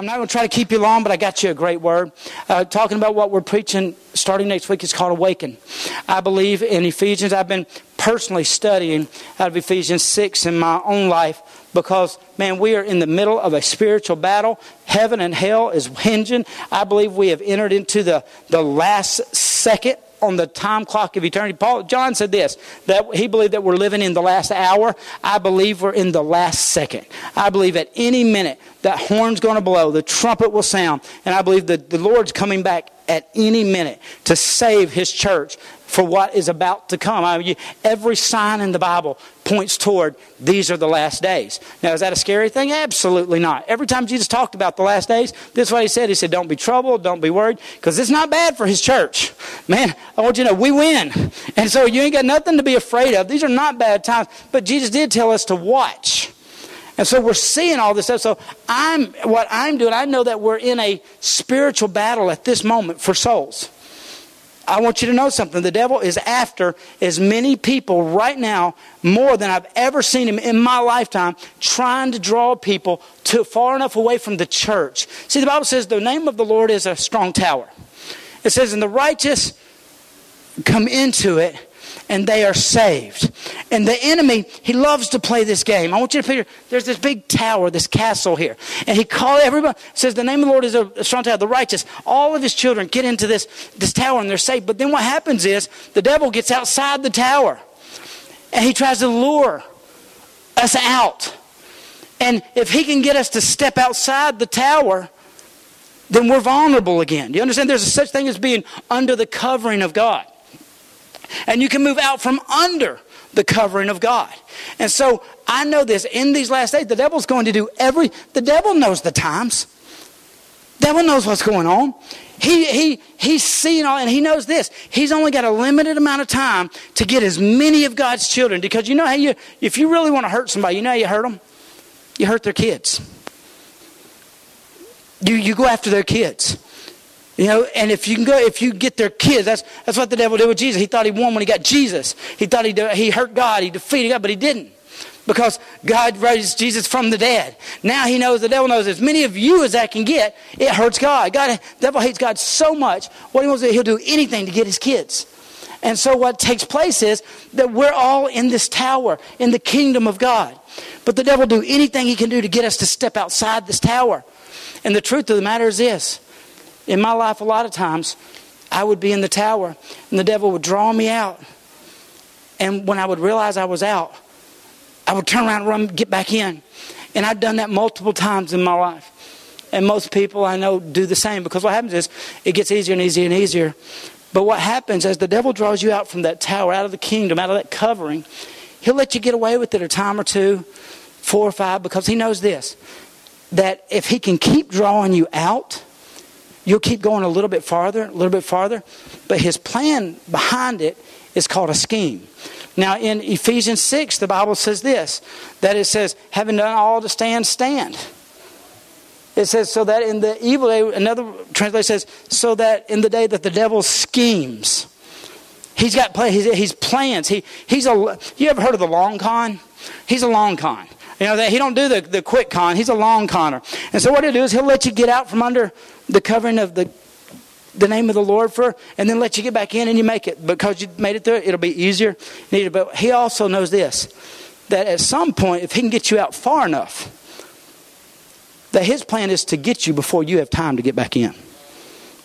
I'm not going to try to keep you long, but I got you a great word. Talking about what we're preaching starting next week is called Awaken. I believe in Ephesians. I've been personally studying out of Ephesians 6 in my own life because, man, we are in the middle of a spiritual battle. Heaven and hell is hinging. I believe we have entered into the last second on the time clock of eternity. John said this, that he believed that we're living in the last hour. I believe we're in the last second. I believe at any minute that horn's going to blow, the trumpet will sound, and I believe that the Lord's coming back at any minute to save His church for what is about to come. I mean, every sign in the Bible points toward these are the last days. Now, is that a scary thing? Absolutely not. Every time Jesus talked about the last days, this is what He said. He said, don't be troubled, don't be worried, because it's not bad for His church. Man, I want you to know, we win. And so you ain't got nothing to be afraid of. These are not bad times. But Jesus did tell us to watch. And so we're seeing all this stuff. So I know that we're in a spiritual battle at this moment for souls. I want you to know something. The devil is after as many people right now, more than I've ever seen him in my lifetime, trying to draw people to far enough away from the church. See, the Bible says the name of the Lord is a strong tower. It says, and the righteous come into it, and they are saved. And the enemy, he loves to play this game. I want you to picture, there's this big tower, this castle here. And he calls everybody, says the name of the Lord is a strong tower, the righteous. All of His children get into this tower and they're saved. But then what happens is, the devil gets outside the tower. And he tries to lure us out. And if he can get us to step outside the tower, then we're vulnerable again. Do you understand? There's such thing as being under the covering of God. And you can move out from under the covering of God. And so I know this. In these last days, the devil's going to do the devil knows the times. The devil knows what's going on. He's seen all, and he knows this. He's only got a limited amount of time to get as many of God's children. Because you know how if you really want to hurt somebody, you know how you hurt them? You hurt their kids. You go after their kids. You know, and if you get their kids, that's what the devil did with Jesus. He thought he won when he got Jesus. He thought he hurt God, he defeated God, but he didn't. Because God raised Jesus from the dead. Now he knows, the devil knows, as many of you as that can get, it hurts God. The devil hates God so much, what he wants to do, he'll do anything to get his kids. And so what takes place is that we're all in this tower, in the kingdom of God. But the devil will do anything he can do to get us to step outside this tower. And the truth of the matter is this. In my life, a lot of times, I would be in the tower, and the devil would draw me out. And when I would realize I was out, I would turn around and run, get back in. And I've done that multiple times in my life. And most people I know do the same, because what happens is it gets easier and easier and easier. But what happens as the devil draws you out from that tower, out of the kingdom, out of that covering, he'll let you get away with it a time or two, 4 or 5, because he knows this, that if he can keep drawing you out, you'll keep going a little bit farther. But his plan behind it is called a scheme. Now in Ephesians 6, the Bible says this, that it says, having done all to stand, stand. It says, so that in the evil day, another translation says, so that in the day that the devil schemes. He's got he's plans. You ever heard of the long con? He's a long con. You know, that he don't do the quick con. He's a long conner. And so what he'll do is he'll let you get out from under the covering of the name of the Lord and then let you get back in and you make it. Because you made it through it, it'll be easier. But he also knows this, that at some point, if he can get you out far enough, that his plan is to get you before you have time to get back in.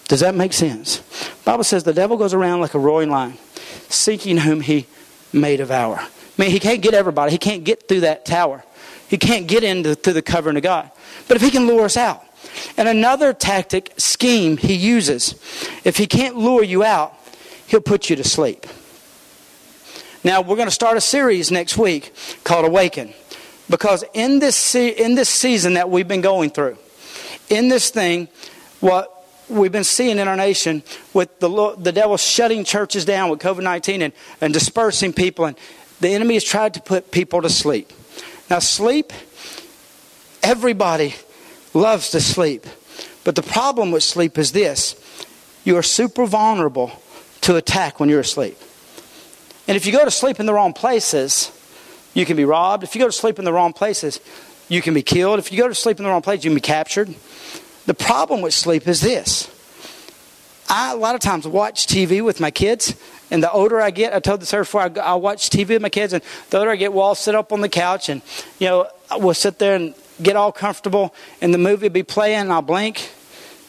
Does that make sense? The Bible says the devil goes around like a roaring lion, seeking whom he may devour. I mean, he can't get everybody. He can't get through that tower. He can't get through the covering of God. But if he can lure us out. And another tactic, scheme, he uses. If he can't lure you out, he'll put you to sleep. Now, we're going to start a series next week called Awaken. Because in this season that we've been going through, in this thing, what we've been seeing in our nation with the devil shutting churches down with COVID-19 and dispersing people, and the enemy has tried to put people to sleep. Now, sleep, everybody loves to sleep. But the problem with sleep is this. You are super vulnerable to attack when you're asleep. And if you go to sleep in the wrong places, you can be robbed. If you go to sleep in the wrong places, you can be killed. If you go to sleep in the wrong place, you can be captured. The problem with sleep is this. I, a lot of times, watch TV with my kids, and the older I get, I told this before, I watch TV with my kids, and the older I get, we'll all sit up on the couch, and, you know, we'll sit there and get all comfortable, and the movie will be playing, and I'll blink,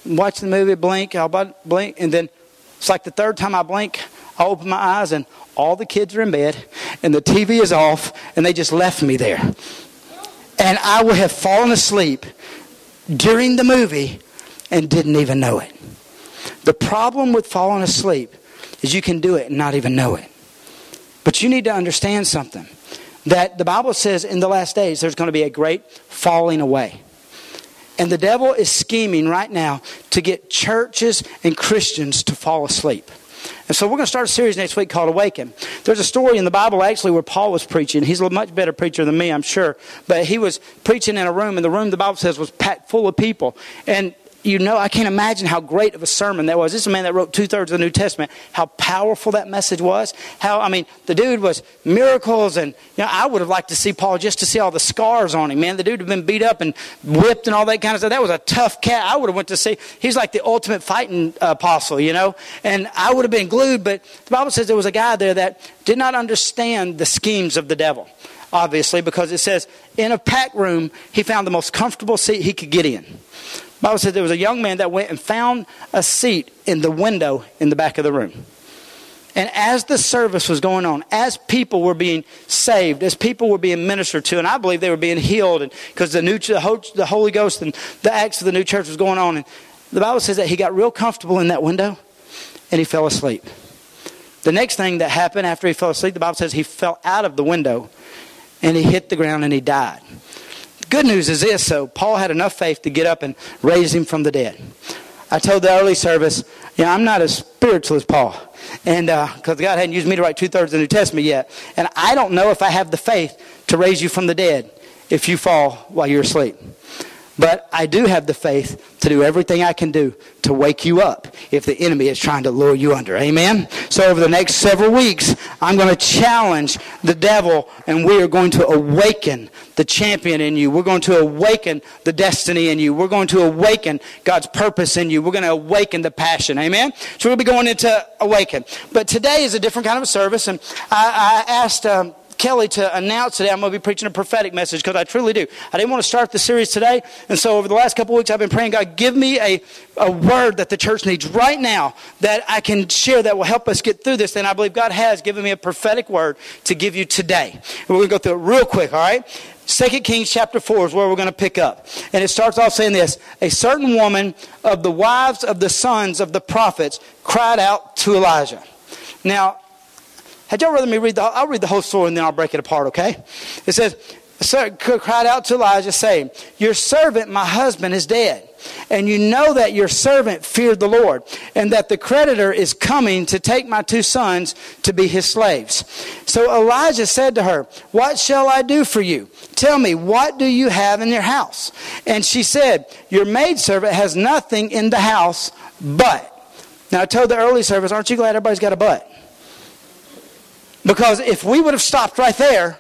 watch the movie, blink, I'll blink, and then it's like the third time I blink, I open my eyes, and all the kids are in bed, and the TV is off, and they just left me there. And I would have fallen asleep during the movie and didn't even know it. The problem with falling asleep is you can do it and not even know it. But you need to understand something. That the Bible says in the last days there's going to be a great falling away. And the devil is scheming right now to get churches and Christians to fall asleep. And so we're going to start a series next week called Awaken. There's a story in the Bible actually where Paul was preaching. He's a much better preacher than me, I'm sure. But he was preaching in a room, and the room, the Bible says, was packed full of people. And you know, I can't imagine how great of a sermon that was. This is a man that wrote 2/3 of the New Testament. How powerful that message was. How, I mean, the dude was miracles, and you know, I would have liked to see Paul just to see all the scars on him, man. The dude had been beat up and whipped and all that kind of stuff. That was a tough cat. I would have went to see. He's like the ultimate fighting apostle, you know. And I would have been glued, but the Bible says there was a guy there that did not understand the schemes of the devil. Obviously, because it says, in a packed room, he found the most comfortable seat he could get in. The Bible says there was a young man that went and found a seat in the window in the back of the room. And as the service was going on, as people were being saved, as people were being ministered to, and I believe they were being healed, and because the Holy Ghost and the acts of the new church was going on, and the Bible says that he got real comfortable in that window, and he fell asleep. The next thing that happened after he fell asleep, the Bible says he fell out of the window, and he hit the ground and he died. Good news is this, so Paul had enough faith to get up and raise him from the dead. I told the early service, yeah, I'm not as spiritual as Paul, and because God hadn't used me to write 2/3 of the New Testament yet, and I don't know if I have the faith to raise you from the dead if you fall while you're asleep. But I do have the faith to do everything I can do to wake you up if the enemy is trying to lure you under. Amen? So over the next several weeks, I'm going to challenge the devil, and we are going to awaken the champion in you. We're going to awaken the destiny in you. We're going to awaken God's purpose in you. We're going to awaken the passion. Amen? So we'll be going into Awaken. But today is a different kind of a service, and I asked Kelly to announce today I'm going to be preaching a prophetic message, because I truly do. I didn't want to start the series today, and so over the last couple of weeks I've been praying, God, give me a word that the church needs right now that I can share that will help us get through this, and I believe God has given me a prophetic word to give you today. And we're going to go through it real quick, all right? 2 Kings chapter 4 is where we're going to pick up. And it starts off saying this: a certain woman of the wives of the sons of the prophets cried out to Elijah. Now, had y'all rather me read I'll read the whole story and then I'll break it apart, okay? It says, cried out to Elijah, saying, your servant, my husband, is dead. And you know that your servant feared the Lord, and that the creditor is coming to take my two sons to be his slaves. So Elijah said to her, what shall I do for you? Tell me, what do you have in your house? And she said, your maidservant has nothing in the house but. Now, I told the early service, aren't you glad everybody's got a but? Because if we would have stopped right there,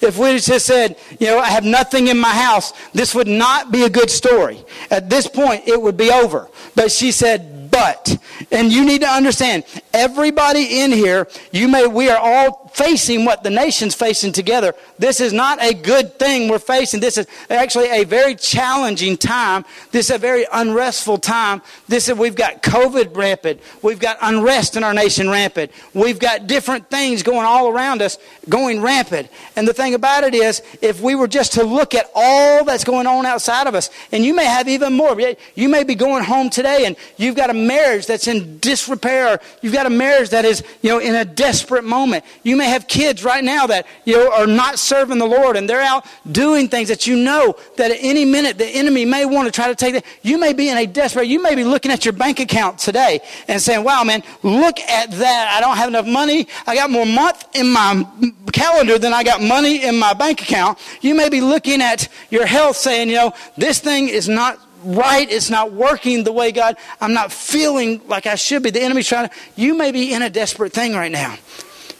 if we just said, you know, I have nothing in my house, this would not be a good story. At this point, it would be over. But she said, but. And you need to understand, everybody in here, we are all facing what the nation's facing together. This is not a good thing we're facing. This is actually a very challenging time. This is a very unrestful time. We've got COVID rampant. We've got unrest in our nation rampant. We've got different things going all around us going rampant. And the thing about it is, if we were just to look at all that's going on outside of us, and you may have even more. You may be going home today and you've got a marriage that's in disrepair. Or you've got a marriage that is, you know, in a desperate moment. You may have kids right now that, you know, are not serving the Lord, and they're out doing things that you know that at any minute the enemy may want to try to take them. You may be in a desperate, you may be looking at your bank account today and saying, wow, man, look at that. I don't have enough money. I got more month in my calendar than I got money in my bank account. You may be looking at your health saying, you know, this thing is not right, it's not working the way God, I'm not feeling like I should be. The enemy's trying to, you may be in a desperate thing right now.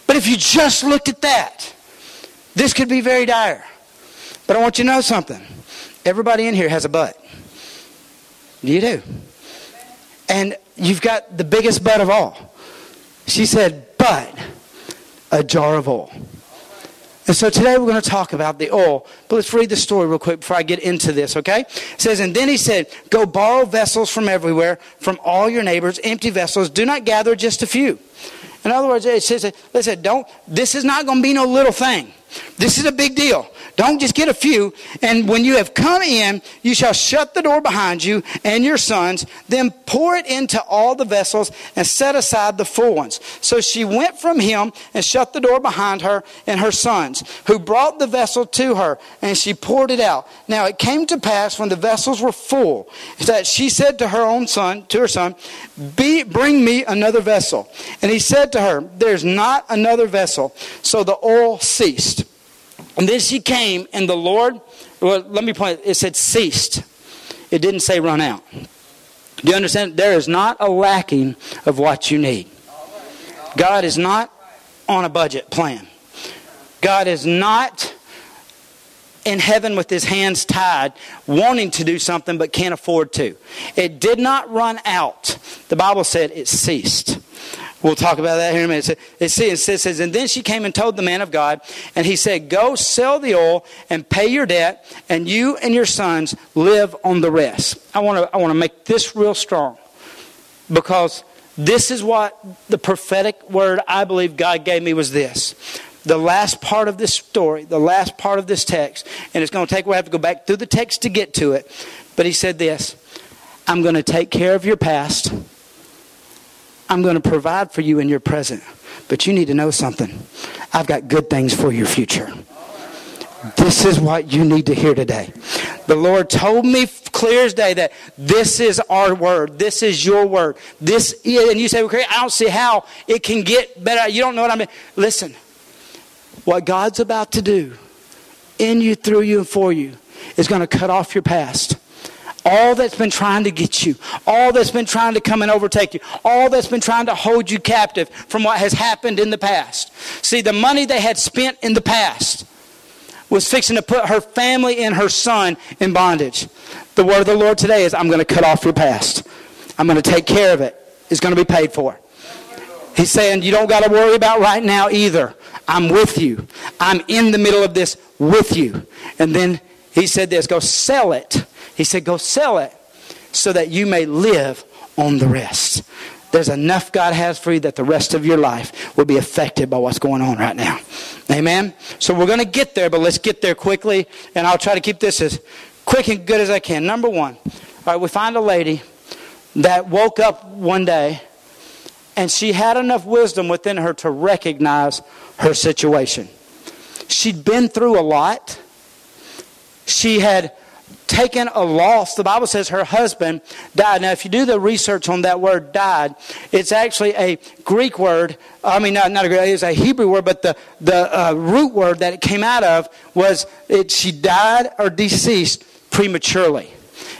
But if you just looked at that, this could be very dire. But I want you to know something. Everybody in here has a but. You do. And you've got the biggest but of all. She said, but a jar of oil. And so today we're going to talk about the oil. But let's read the story real quick before I get into this, okay? It says, and then he said, go borrow vessels from everywhere, from all your neighbors, empty vessels. Do not gather just a few. In other words, it says, listen, this is not going to be no little thing. This is a big deal. Don't just get a few. And when you have come in, you shall shut the door behind you and your sons. Then pour it into all the vessels and set aside the full ones. So she went from him and shut the door behind her and her sons, who brought the vessel to her, and she poured it out. Now it came to pass when the vessels were full that she said to her own son, bring me another vessel. And he said to her, there's not another vessel. So the oil ceased. And then she came, and the Lord, well, let me point, it said ceased. It didn't say run out. Do you understand? There is not a lacking of what you need. God is not on a budget plan. God is not in heaven with his hands tied, wanting to do something but can't afford to. It did not run out. The Bible said it ceased. We'll talk about that here in a minute. It says, and then she came and told the man of God, and he said, go sell the oil and pay your debt, and you and your sons live on the rest. I want to make this real strong, because this is what the prophetic word I believe God gave me was this. The last part of this story, the last part of this text, and it's going to take, we'll have to go back through the text to get to it. But he said this, I'm going to take care of your past. I'm going to provide for you in your present. But you need to know something. I've got good things for your future. This is what you need to hear today. The Lord told me clear as day that this is our word. This is your word. This is, and you say, well, I don't see how it can get better. You don't know what I mean. Listen, what God's about to do in you, through you, and for you is going to cut off your past. All that's been trying to get you, all that's been trying to come and overtake you, all that's been trying to hold you captive from what has happened in the past. See, the money they had spent in the past was fixing to put her family and her son in bondage. The word of the Lord today is, I'm going to cut off your past. I'm going to take care of it. It's going to be paid for. He's saying, you don't got to worry about right now either. I'm with you. I'm in the middle of this with you. And then he said this, go sell it. He said, go sell it so that you may live on the rest. There's enough God has for you that the rest of your life will be affected by what's going on right now. Amen? So we're going to get there, but let's get there quickly. And I'll try to keep this as quick and good as I can. Number one, all right, we find a lady that woke up one day, and she had enough wisdom within her to recognize her situation. She'd been through a lot. She had taken a loss. The Bible says her husband died. Now, if you do the research on that word died, it's actually a Greek word. I mean, not a Greek, it's a Hebrew word, but the root word that it came out of was she died or deceased prematurely.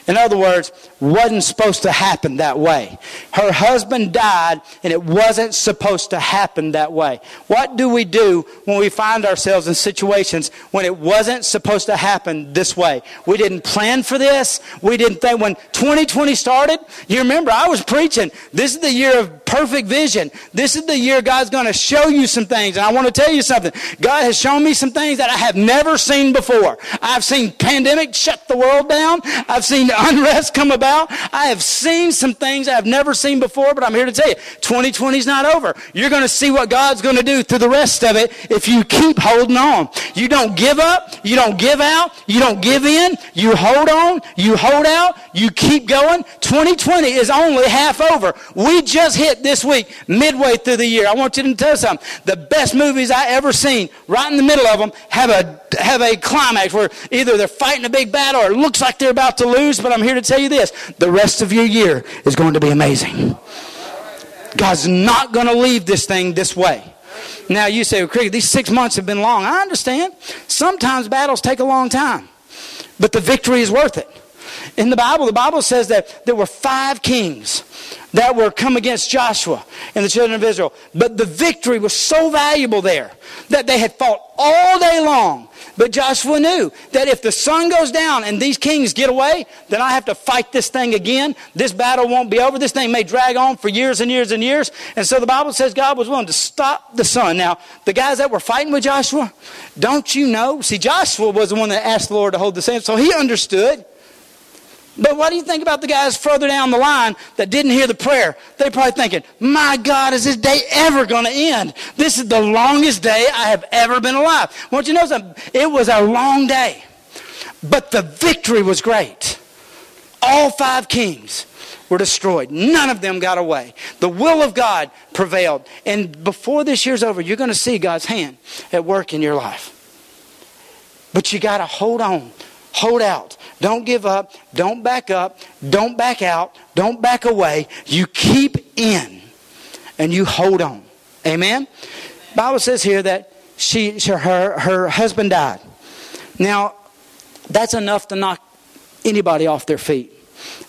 In other words, wasn't supposed to happen that way. Her husband died, and it wasn't supposed to happen that way. What do we do when we find ourselves in situations when it wasn't supposed to happen this way? We didn't plan for this. We didn't think. When 2020 started, you remember I was preaching, this is the year of perfect vision. This is the year God's going to show you some things. And I want to tell you something. God has shown me some things that I have never seen before. I've seen pandemic shut the world down. I've seen unrest come about. I have seen some things I've never seen before, but I'm here to tell you, 2020 is not over. You're going to see what God's going to do through the rest of it if you keep holding on. You don't give up. You don't give out. You don't give in. You hold on. You hold out. You keep going. 2020 is only half over. We just hit this week, midway through the year. I want you to tell you something. The best movies I ever seen, right in the middle of them, have a climax where either they're fighting a big battle or it looks like they're about to lose. But I'm here to tell you this. The rest of your year is going to be amazing. God's not going to leave this thing this way. Now you say, well, Cricket, these 6 months have been long. I understand. Sometimes battles take a long time. But the victory is worth it. in the Bible says that there were 5 kings that were come against Joshua and the children of Israel. But the victory was so valuable there that they had fought all day long. But Joshua knew that if the sun goes down and these kings get away, then I have to fight this thing again. This battle won't be over. This thing may drag on for years and years and years. And so the Bible says God was willing to stop the sun. Now, the guys that were fighting with Joshua, don't you know? See, Joshua was the one that asked the Lord to hold the sand, so he understood. But what do you think about the guys further down the line that didn't hear the prayer? They're probably thinking, my God, is this day ever going to end? This is the longest day I have ever been alive. Won't you know something? It was a long day, but the victory was great. All 5 kings were destroyed. None of them got away. The will of God prevailed. And before this year's over, you're going to see God's hand at work in your life. But you got to hold on. Hold out. Don't give up. Don't back up. Don't back out. Don't back away. You keep in and you hold on. Amen? The Bible says here that her husband died. Now, that's enough to knock anybody off their feet.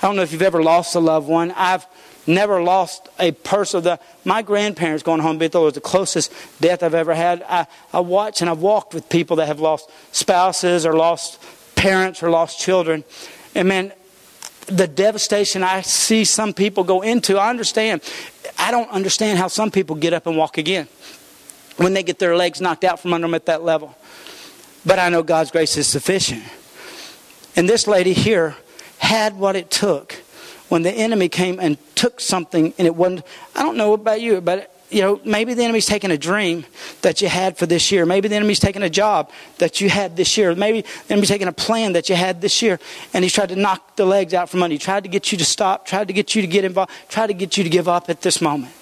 I don't know if you've ever lost a loved one. I've never lost a person. My grandparents going home, it was the closest death I've ever had. I watch and I've walked with people that have lost spouses or lost parents or lost children. And man, the devastation I see some people go into, I understand. I don't understand how some people get up and walk again when they get their legs knocked out from under them at that level. But I know God's grace is sufficient. And this lady here had what it took when the enemy came and took something, and it wasn't, I don't know about you, but you know, maybe the enemy's taking a dream that you had for this year. Maybe the enemy's taking a job that you had this year. Maybe the enemy's taking a plan that you had this year, and he's tried to knock the legs out from under you. Tried to get you to stop. Tried to get you to get involved. Tried to get you to give up at this moment.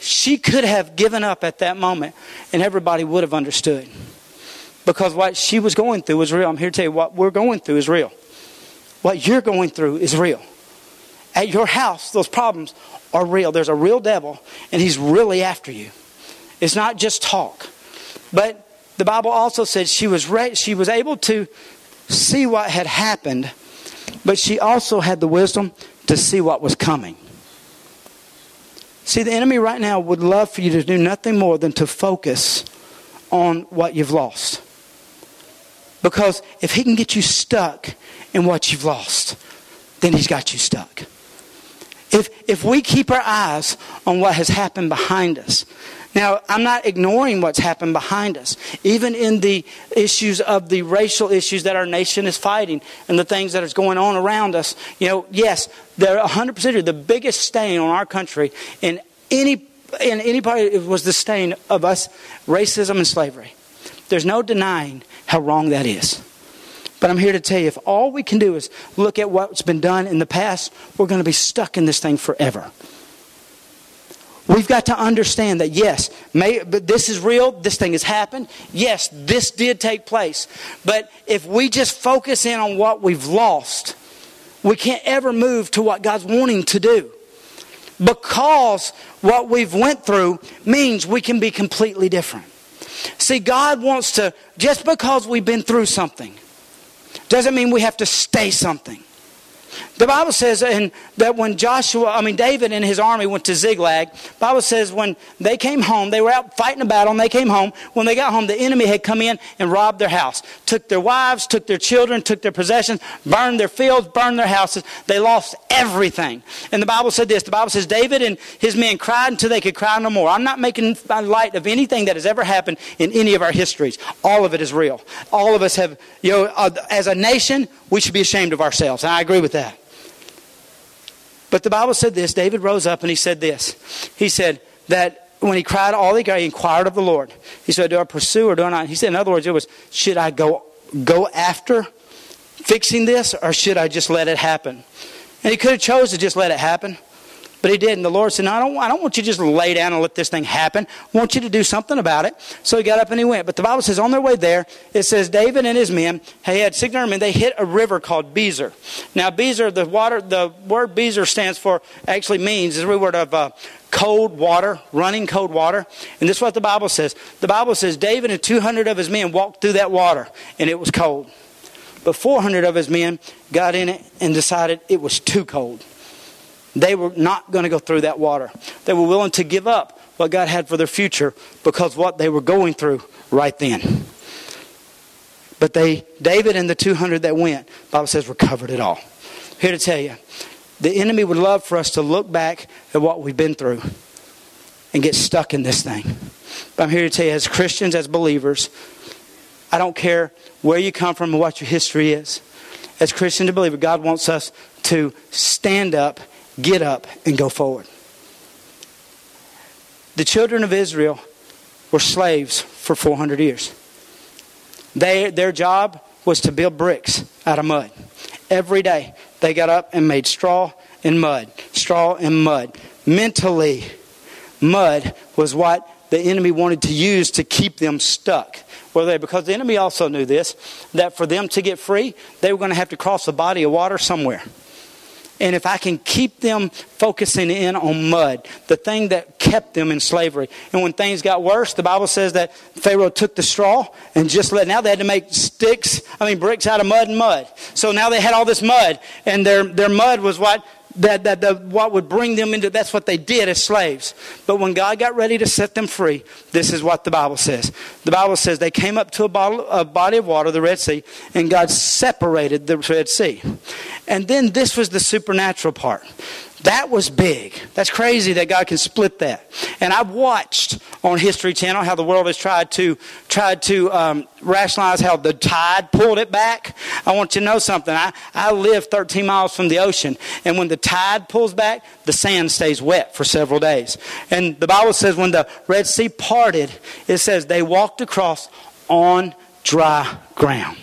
She could have given up at that moment, and everybody would have understood. Because what she was going through was real. I'm here to tell you what we're going through is real. What you're going through is real. At your house, those problems are real. There's a real devil, and he's really after you. It's not just talk. But the Bible also said she was able to see what had happened, but she also had the wisdom to see what was coming. See, the enemy right now would love for you to do nothing more than to focus on what you've lost. Because if he can get you stuck in what you've lost, then he's got you stuck. If we keep our eyes on what has happened behind us. Now, I'm not ignoring what's happened behind us. Even in the issues of the racial issues that our nation is fighting and the things that is going on around us. You know, yes, they're 100% the biggest stain on our country in any part it was the stain of us, racism and slavery. There's no denying how wrong that is. But I'm here to tell you, if all we can do is look at what's been done in the past, we're going to be stuck in this thing forever. We've got to understand that, yes, but this is real. This thing has happened. Yes, this did take place. But if we just focus in on what we've lost, we can't ever move to what God's wanting to do. Because what we've went through means we can be completely different. See, God wants to, just because we've been through something, doesn't mean we have to stay something. The Bible says that when David and his army went to Ziglag, the Bible says when they came home, they were out fighting a battle and they came home. When they got home, the enemy had come in and robbed their house. Took their wives, took their children, took their possessions, burned their fields, burned their houses. They lost everything. And the Bible said this. The Bible says David and his men cried until they could cry no more. I'm not making light of anything that has ever happened in any of our histories. All of it is real. All of us have, as a nation, we should be ashamed of ourselves. And I agree with that. But the Bible said this. David rose up and he said this. He said that when he cried all the day, he inquired of the Lord. He said, do I pursue or do I not? He said, in other words, it was, should I go after fixing this or should I just let it happen? And he could have chose to just let it happen, but he didn't. The Lord said, no, I don't want you to just lay down and let this thing happen. I want you to do something about it. So he got up and he went. But the Bible says on their way there, it says David and his men, he had 600 men, they hit a river called Bezer. Now Bezer, the word Bezer stands for, actually means, is a root word of cold water, running cold water. And this is what the Bible says. The Bible says David and 200 of his men walked through that water and it was cold. But 400 of his men got in it and decided it was too cold. They were not going to go through that water. They were willing to give up what God had for their future because what they were going through right then. But David and the 200 that went, the Bible says, recovered it all. Here to tell you, the enemy would love for us to look back at what we've been through and get stuck in this thing. But I'm here to tell you, as Christians, as believers, I don't care where you come from and what your history is. As Christians and believers, God wants us to stand up, get up, and go forward. The children of Israel were slaves for 400 years. Their job was to build bricks out of mud. Every day, they got up and made straw and mud. Straw and mud. Mentally, mud was what the enemy wanted to use to keep them stuck. Because the enemy also knew this, that for them to get free, they were going to have to cross a body of water somewhere. And if I can keep them focusing in on mud, the thing that kept them in slavery. And when things got worse, the Bible says that Pharaoh took the straw and just let it. Now they had to make bricks out of mud and mud. So now they had all this mud, and their mud was what would bring them into. That's what they did as slaves. But when God got ready to set them free, this is what the Bible says. The Bible says they came up to a body of water, the Red Sea, and God separated the Red Sea. And then this was the supernatural part. That was big. That's crazy that God can split that. And I've watched on History Channel how the world has tried to rationalize how the tide pulled it back. I want you to know something. I live 13 miles from the ocean. And when the tide pulls back, the sand stays wet for several days. And the Bible says when the Red Sea parted, it says they walked across on dry ground.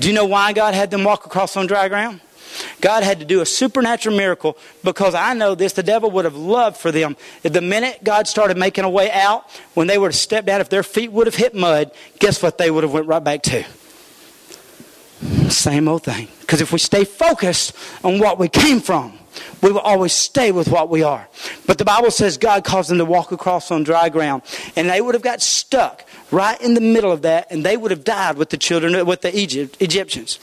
Do you know why God had them walk across on dry ground? God had to do a supernatural miracle because I know this, the devil would have loved for them. The minute God started making a way out, when they were to step down, if their feet would have hit mud, guess what they would have went right back to? Same old thing. Because if we stay focused on what we came from, we will always stay with what we are. But the Bible says God caused them to walk across on dry ground. And they would have got stuck right in the middle of that. And they would have died with the children, with the Egyptians.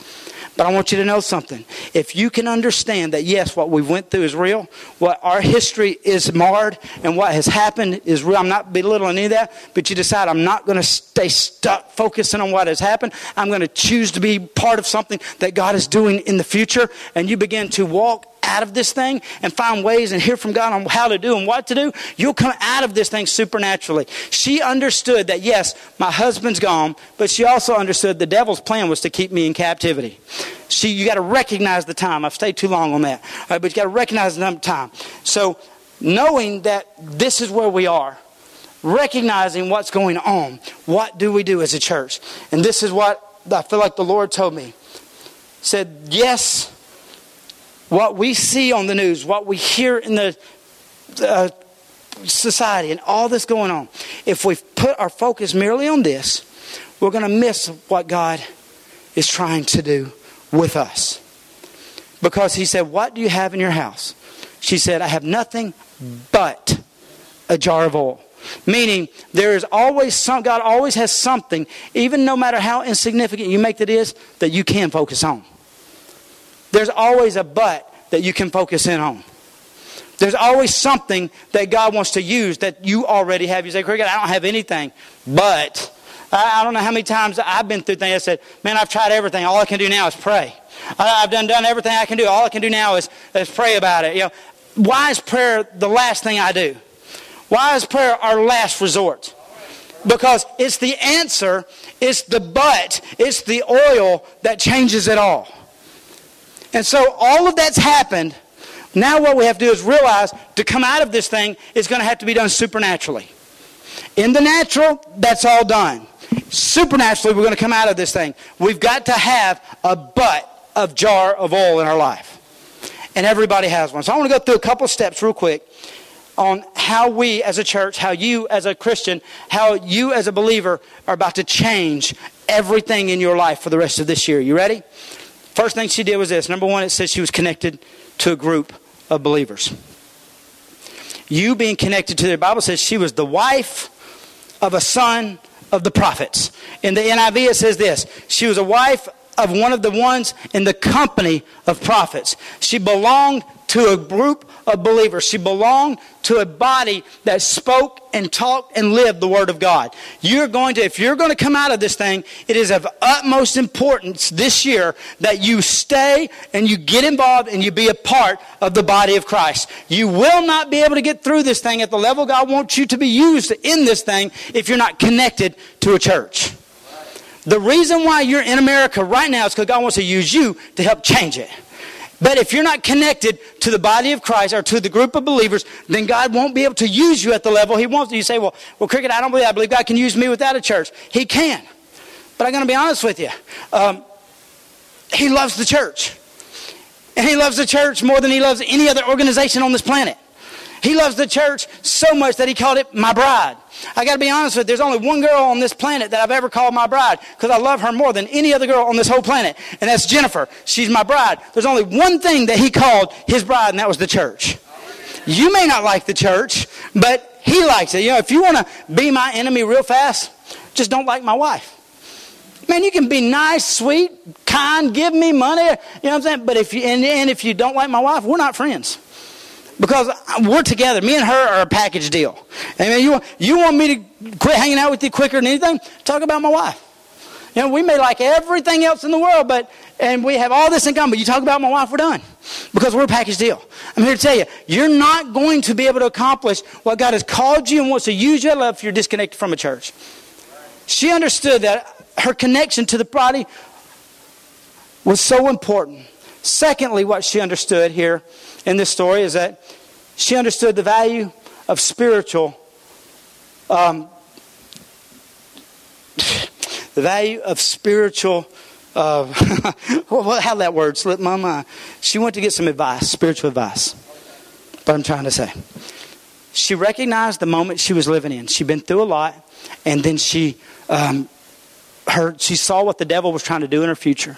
But I want you to know something. If you can understand that, yes, what we went through is real. What our history is marred and what has happened is real. I'm not belittling any of that. But you decide, I'm not going to stay stuck focusing on what has happened. I'm going to choose to be part of something that God is doing in the future. And you begin to walk out of this thing and find ways and hear from God on how to do and what to do, you'll come out of this thing supernaturally. She understood that, yes, my husband's gone, but she also understood the devil's plan was to keep me in captivity. You got to recognize the time. I've stayed too long on that. But you got to recognize the time. So knowing that this is where we are, recognizing what's going on, what do we do as a church? And this is what I feel like the Lord told me. Said, yes, what we see on the news, what we hear in the society and all this going on, if we put our focus merely on this, we're going to miss what God is trying to do with us. Because he said, what do you have in your house? She said, I have nothing but a jar of oil. Meaning, there is always God always has something, even no matter how insignificant you make that is, that you can focus on. There's always a but that you can focus in on. There's always something that God wants to use that you already have. You say, Cricket, I don't have anything, but I don't know how many times I've been through things. I said, man, I've tried everything. All I can do now is pray. I've done everything I can do. All I can do now is pray about it. You know, why is prayer the last thing I do? Why is prayer our last resort? Because it's the answer, it's the but, it's the oil that changes it all. And so all of that's happened. Now what we have to do is realize to come out of this thing is going to have to be done supernaturally. In the natural, that's all done. Supernaturally, we're going to come out of this thing. We've got to have a butt of jar of oil in our life. And everybody has one. So I want to go through a couple steps real quick on how we as a church, how you as a Christian, how you as a believer are about to change everything in your life for the rest of this year. You ready? First thing she did was this. Number one, it says she was connected to a group of believers. You being connected to the Bible says she was the wife of a son of the prophets. In the NIV, it says this. She was a wife of one of the ones in the company of prophets. She belonged to a group of believers. She belonged to a body that spoke and talked and lived the Word of God. If you're going to come out of this thing, it is of utmost importance this year that you stay and you get involved and you be a part of the body of Christ. You will not be able to get through this thing at the level God wants you to be used in this thing if you're not connected to a church. The reason why you're in America right now is because God wants to use you to help change it. But if you're not connected to the body of Christ or to the group of believers, then God won't be able to use you at the level He wants. You say, well, Cricket, I believe God can use me without a church. He can. But I'm going to be honest with you. He loves the church. And He loves the church more than He loves any other organization on this planet. He loves the church so much that He called it my bride. I got to be honest with you, there's only one girl on this planet that I've ever called my bride because I love her more than any other girl on this whole planet, and that's Jennifer. She's my bride. There's only one thing that He called His bride, and that was the church. You may not like the church, but He likes it. You know, if you want to be my enemy real fast, just don't like my wife. Man, you can be nice, sweet, kind, give me money, you know what I'm saying? But if you don't like my wife, we're not friends. Because we're together. Me and her are a package deal. Amen. You want me to quit hanging out with you quicker than anything? Talk about my wife. You know, we may like everything else in the world, and we have all this in common, but you talk about my wife, we're done. Because we're a package deal. I'm here to tell you, you're not going to be able to accomplish what God has called you and wants to use your love if you're disconnected from a church. She understood that her connection to the body was so important. Secondly, what she understood here in this story is that she understood the value of how that word slipped my mind. She went to get some advice, spiritual advice. But I'm trying to say, she recognized the moment she was living in. She'd been through a lot, and then she saw what the devil was trying to do in her future.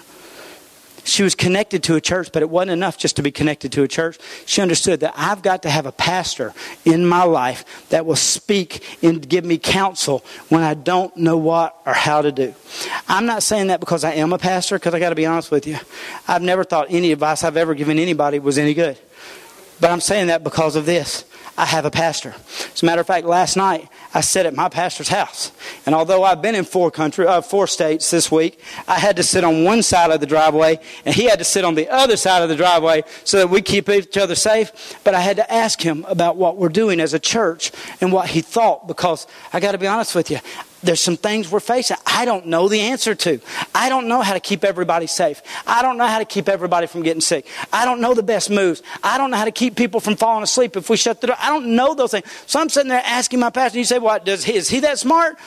She was connected to a church, but it wasn't enough just to be connected to a church. She understood that I've got to have a pastor in my life that will speak and give me counsel when I don't know what or how to do. I'm not saying that because I am a pastor, because I got to be honest with you. I've never thought any advice I've ever given anybody was any good. But I'm saying that because of this. I have a pastor. As a matter of fact, last night I sat at my pastor's house. And although I've been in four states this week, I had to sit on one side of the driveway and he had to sit on the other side of the driveway so that we keep each other safe. But I had to ask him about what we're doing as a church and what he thought, because I got to be honest with you, there's some things we're facing I don't know the answer to. I don't know how to keep everybody safe. I don't know how to keep everybody from getting sick. I don't know the best moves. I don't know how to keep people from falling asleep if we shut the door. I don't know those things. So I'm sitting there asking my pastor, and you say, is he that smart?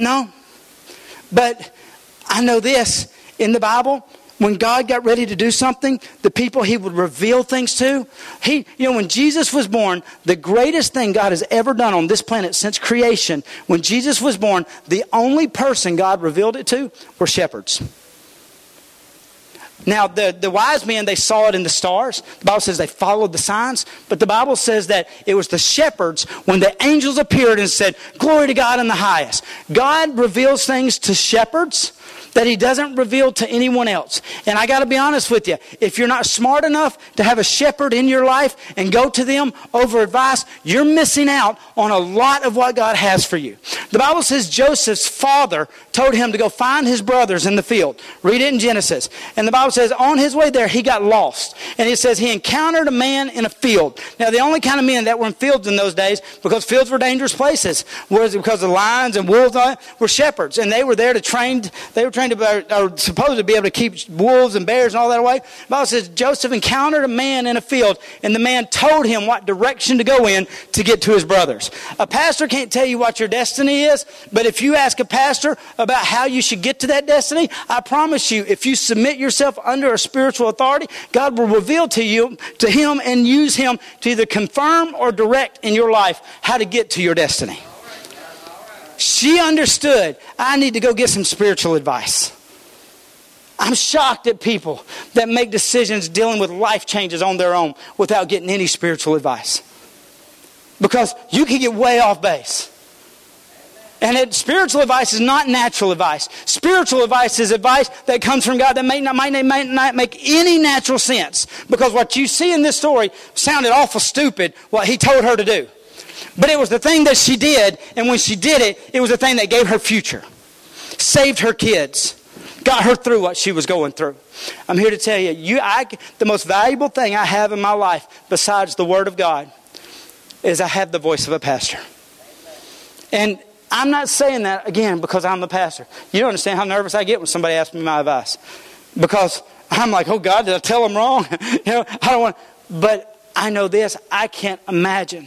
No. But I know this. In the Bible, when God got ready to do something, the people He would reveal things to. When Jesus was born, the greatest thing God has ever done on this planet since creation, when Jesus was born, the only person God revealed it to were shepherds. Now, the wise men, they saw it in the stars. The Bible says they followed the signs. But the Bible says that it was the shepherds when the angels appeared and said, "Glory to God in the highest." God reveals things to shepherds that He doesn't reveal to anyone else. And I got to be honest with you, if you're not smart enough to have a shepherd in your life and go to them over advice, you're missing out on a lot of what God has for you. The Bible says Joseph's father told him to go find his brothers in the field. Read it in Genesis. And the Bible says on his way there, he got lost. And it says he encountered a man in a field. Now, the only kind of men that were in fields in those days, because fields were dangerous places, was because the lions and wolves were shepherds. And they were there to train, they were trained are supposed to be able to keep wolves and bears and all that away. The Bible says Joseph encountered a man in a field, and the man told him what direction to go in to get to his brothers. A pastor can't tell you what your destiny is, but if you ask a pastor about how you should get to that destiny, I promise you, if you submit yourself under a spiritual authority, God will reveal to you, to him, and use him to either confirm or direct in your life how to get to your destiny. She understood, I need to go get some spiritual advice. I'm shocked at people that make decisions dealing with life changes on their own without getting any spiritual advice. Because you can get way off base. And spiritual advice is not natural advice. Spiritual advice is advice that comes from God that might not make any natural sense. Because what you see in this story sounded awful stupid, what he told her to do. But it was the thing that she did, and when she did it, it was the thing that gave her future. Saved her kids. Got her through what she was going through. I'm here to tell you, the most valuable thing I have in my life, besides the Word of God, is I have the voice of a pastor. And I'm not saying that, again, because I'm the pastor. You don't understand how nervous I get when somebody asks me my advice. Because I'm like, oh God, did I tell them wrong? I don't want... But I know this, I can't imagine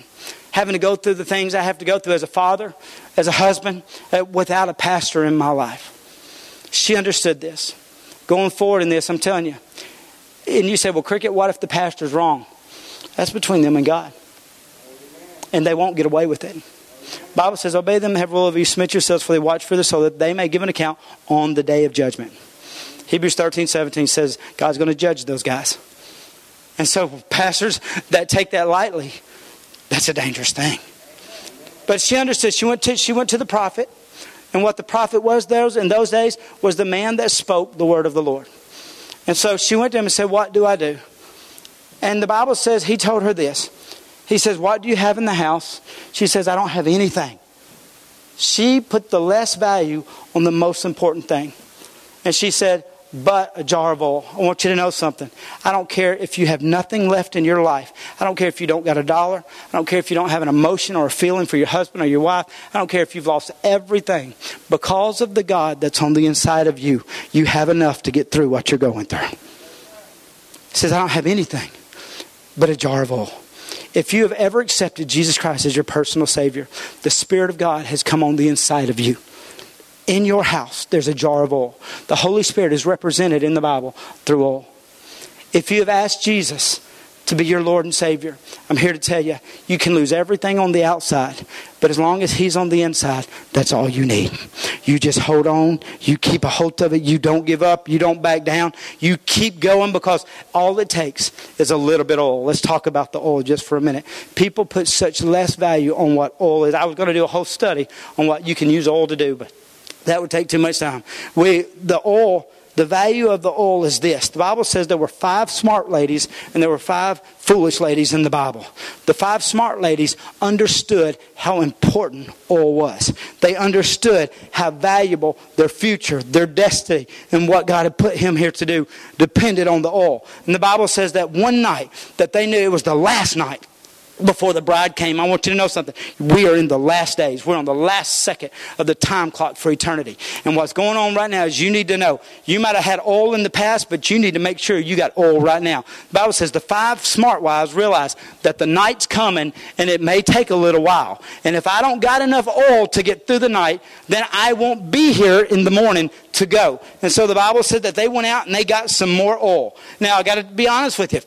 having to go through the things I have to go through as a father, as a husband, without a pastor in my life. She understood this. Going forward in this, I'm telling you. And you say, well, Cricket, what if the pastor's wrong? That's between them and God. And they won't get away with it. Bible says, obey them, have rule of you, submit yourselves, for they watch for this, so that they may give an account on the day of judgment. Hebrews 13:17 says, God's going to judge those guys. And so pastors that take that lightly, that's a dangerous thing. But she understood. She went to the prophet. And what the prophet was in those days was the man that spoke the word of the Lord. And so she went to him and said, what do I do? And the Bible says he told her this. He says, what do you have in the house? She says, I don't have anything. She put the less value on the most important thing. And she said, but a jar of oil. I want you to know something. I don't care if you have nothing left in your life. I don't care if you don't got a dollar. I don't care if you don't have an emotion or a feeling for your husband or your wife. I don't care if you've lost everything. Because of the God that's on the inside of you, you have enough to get through what you're going through. He says, I don't have anything but a jar of oil. If you have ever accepted Jesus Christ as your personal Savior, the Spirit of God has come on the inside of you. In your house, there's a jar of oil. The Holy Spirit is represented in the Bible through oil. If you have asked Jesus to be your Lord and Savior, I'm here to tell you, you can lose everything on the outside. But as long as He's on the inside, that's all you need. You just hold on. You keep a hold of it. You don't give up. You don't back down. You keep going, because all it takes is a little bit of oil. Let's talk about the oil just for a minute. People put such less value on what oil is. I was going to do a whole study on what you can use oil to do, but that would take too much time. The value of the oil is this. The Bible says there were 5 smart ladies and there were 5 foolish ladies in the Bible. The 5 smart ladies understood how important oil was. They understood how valuable their future, their destiny, and what God had put him here to do depended on the oil. And the Bible says that one night that they knew it was the last night before the bride came. I want you to know something. We are in the last days. We're on the last second of the time clock for eternity. And what's going on right now is you need to know. You might have had oil in the past, but you need to make sure you got oil right now. The Bible says the 5 smart wives realize that the night's coming and it may take a little while. And if I don't got enough oil to get through the night, then I won't be here in the morning to go. And so the Bible said that they went out and they got some more oil. Now, I got to be honest with you.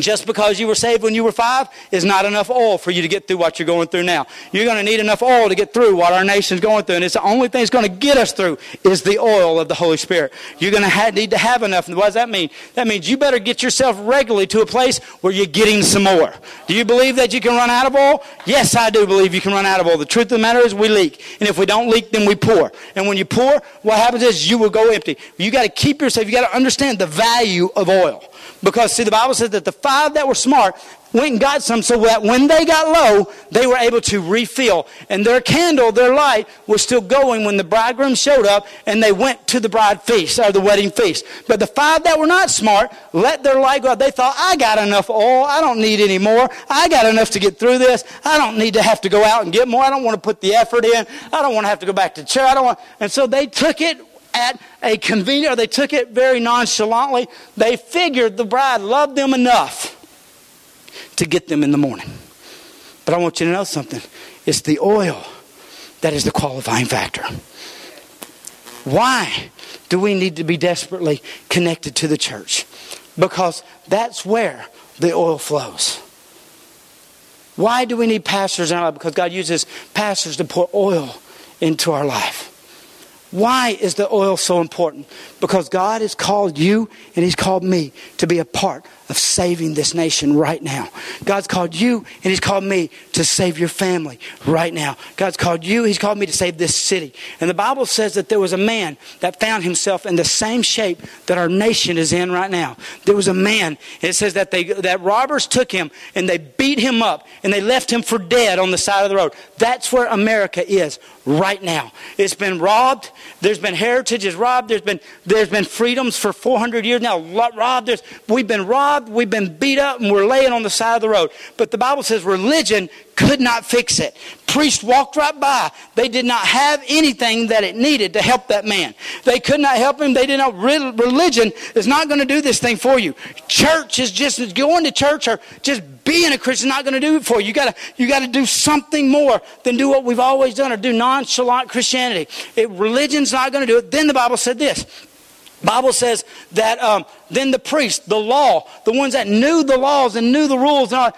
Just because you were saved when you were 5 is not enough oil for you to get through what you're going through now. You're going to need enough oil to get through what our nation's going through. And it's the only thing that's going to get us through is the oil of the Holy Spirit. You're going to need to have enough. And what does that mean? That means you better get yourself regularly to a place where you're getting some more. Do you believe that you can run out of oil? Yes, I do believe you can run out of oil. The truth of the matter is we leak. And if we don't leak, then we pour. And when you pour, what happens is you will go empty. You got to keep yourself. You got to understand the value of oil. Because, see, the Bible says that the 5 that were smart went and got some, so that when they got low, they were able to refill. And their candle, their light, was still going when the bridegroom showed up, and they went to the bride feast, or the wedding feast. But the 5 that were not smart let their light go out. They thought, I got enough oil. I don't need any more. I got enough to get through this. I don't need to have to go out and get more. I don't want to put the effort in. I don't want to have to go back to church. And so they took it at a convenient, or they took it very nonchalantly. They figured the bride loved them enough to get them in the morning. But I want you to know something. It's the oil that is the qualifying factor. Why do we need to be desperately connected to the church? Because that's where the oil flows. Why do we need pastors in our life? Because God uses pastors to pour oil into our life. Why is the oil so important? Because God has called you and He's called me to be a part of saving this nation right now. God's called you and He's called me to save your family right now. God's called you, He's called me to save this city. And the Bible says that there was a man that found himself in the same shape that our nation is in right now. There was a man, and it says that that robbers took him and they beat him up and they left him for dead on the side of the road. That's where America is right now. It's been robbed. There's been heritages robbed. There's been freedoms for 400 years now robbed. We've been robbed. We've been beat up, and we're laying on the side of the road. But the Bible says religion could not fix it. Priests walked right by. They did not have anything that it needed to help that man. They could not help him. They did not. Religion is not going to do this thing for you. Church is just going to church or just being a Christian is not going to do it for you. You got to do something more than do what we've always done or do nonchalant Christianity. Religion's not going to do it. Then the Bible said this. Bible says that then the priest, the law, the ones that knew the laws and knew the rules and all,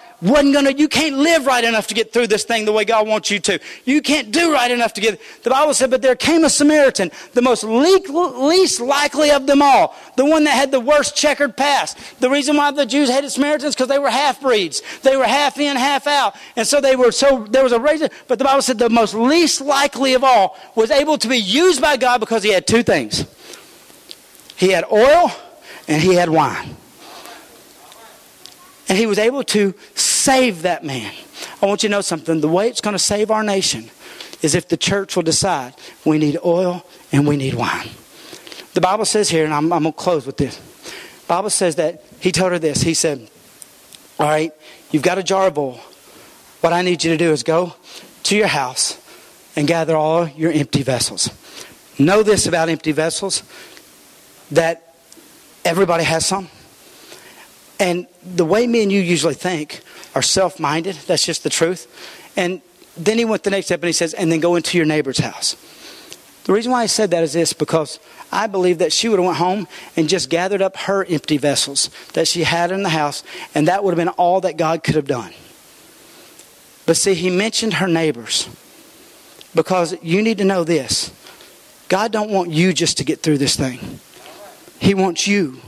you can't live right enough to get through this thing the way God wants you to. You can't do right enough to get. The Bible said, but there came a Samaritan, the most least likely of them all, the one that had the worst checkered past. The reason why the Jews hated Samaritans because they were half-breeds. They were half in, half out. And so there was a reason. But the Bible said the most least likely of all was able to be used by God because he had two things. He had oil and he had wine. And he was able to save that man. I want you to know something. The way it's going to save our nation is if the church will decide we need oil and we need wine. The Bible says here, and I'm going to close with this. The Bible says that he told her this. He said, all right, you've got a jar of oil. What I need you to do is go to your house and gather all your empty vessels. Know this about empty vessels. That everybody has some. And the way me and you usually think are self-minded. That's just the truth. And then he went the next step and he says, and then go into your neighbor's house. The reason why I said that is this, because I believe that she would have went home and just gathered up her empty vessels that she had in the house. And that would have been all that God could have done. But see, he mentioned her neighbors. Because you need to know this. God don't want you just to get through this thing. He wants you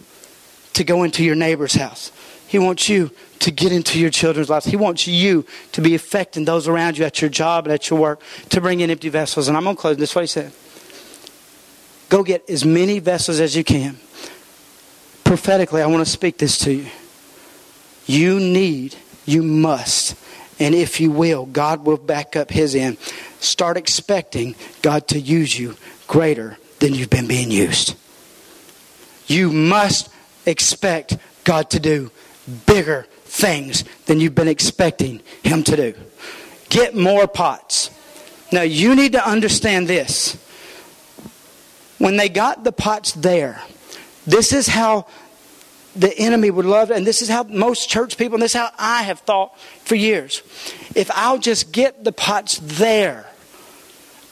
to go into your neighbor's house. He wants you to get into your children's lives. He wants you to be affecting those around you at your job and at your work, to bring in empty vessels. And I'm going to close this way. He said, go get as many vessels as you can. Prophetically, I want to speak this to you. You need, you must, and if you will, God will back up his end. Start expecting God to use you greater than you've been being used. You must expect God to do bigger things than you've been expecting Him to do. Get more pots. Now, you need to understand this. When they got the pots there, this is how the enemy would love it, and this is how most church people, and this is how I have thought for years. If I'll just get the pots there,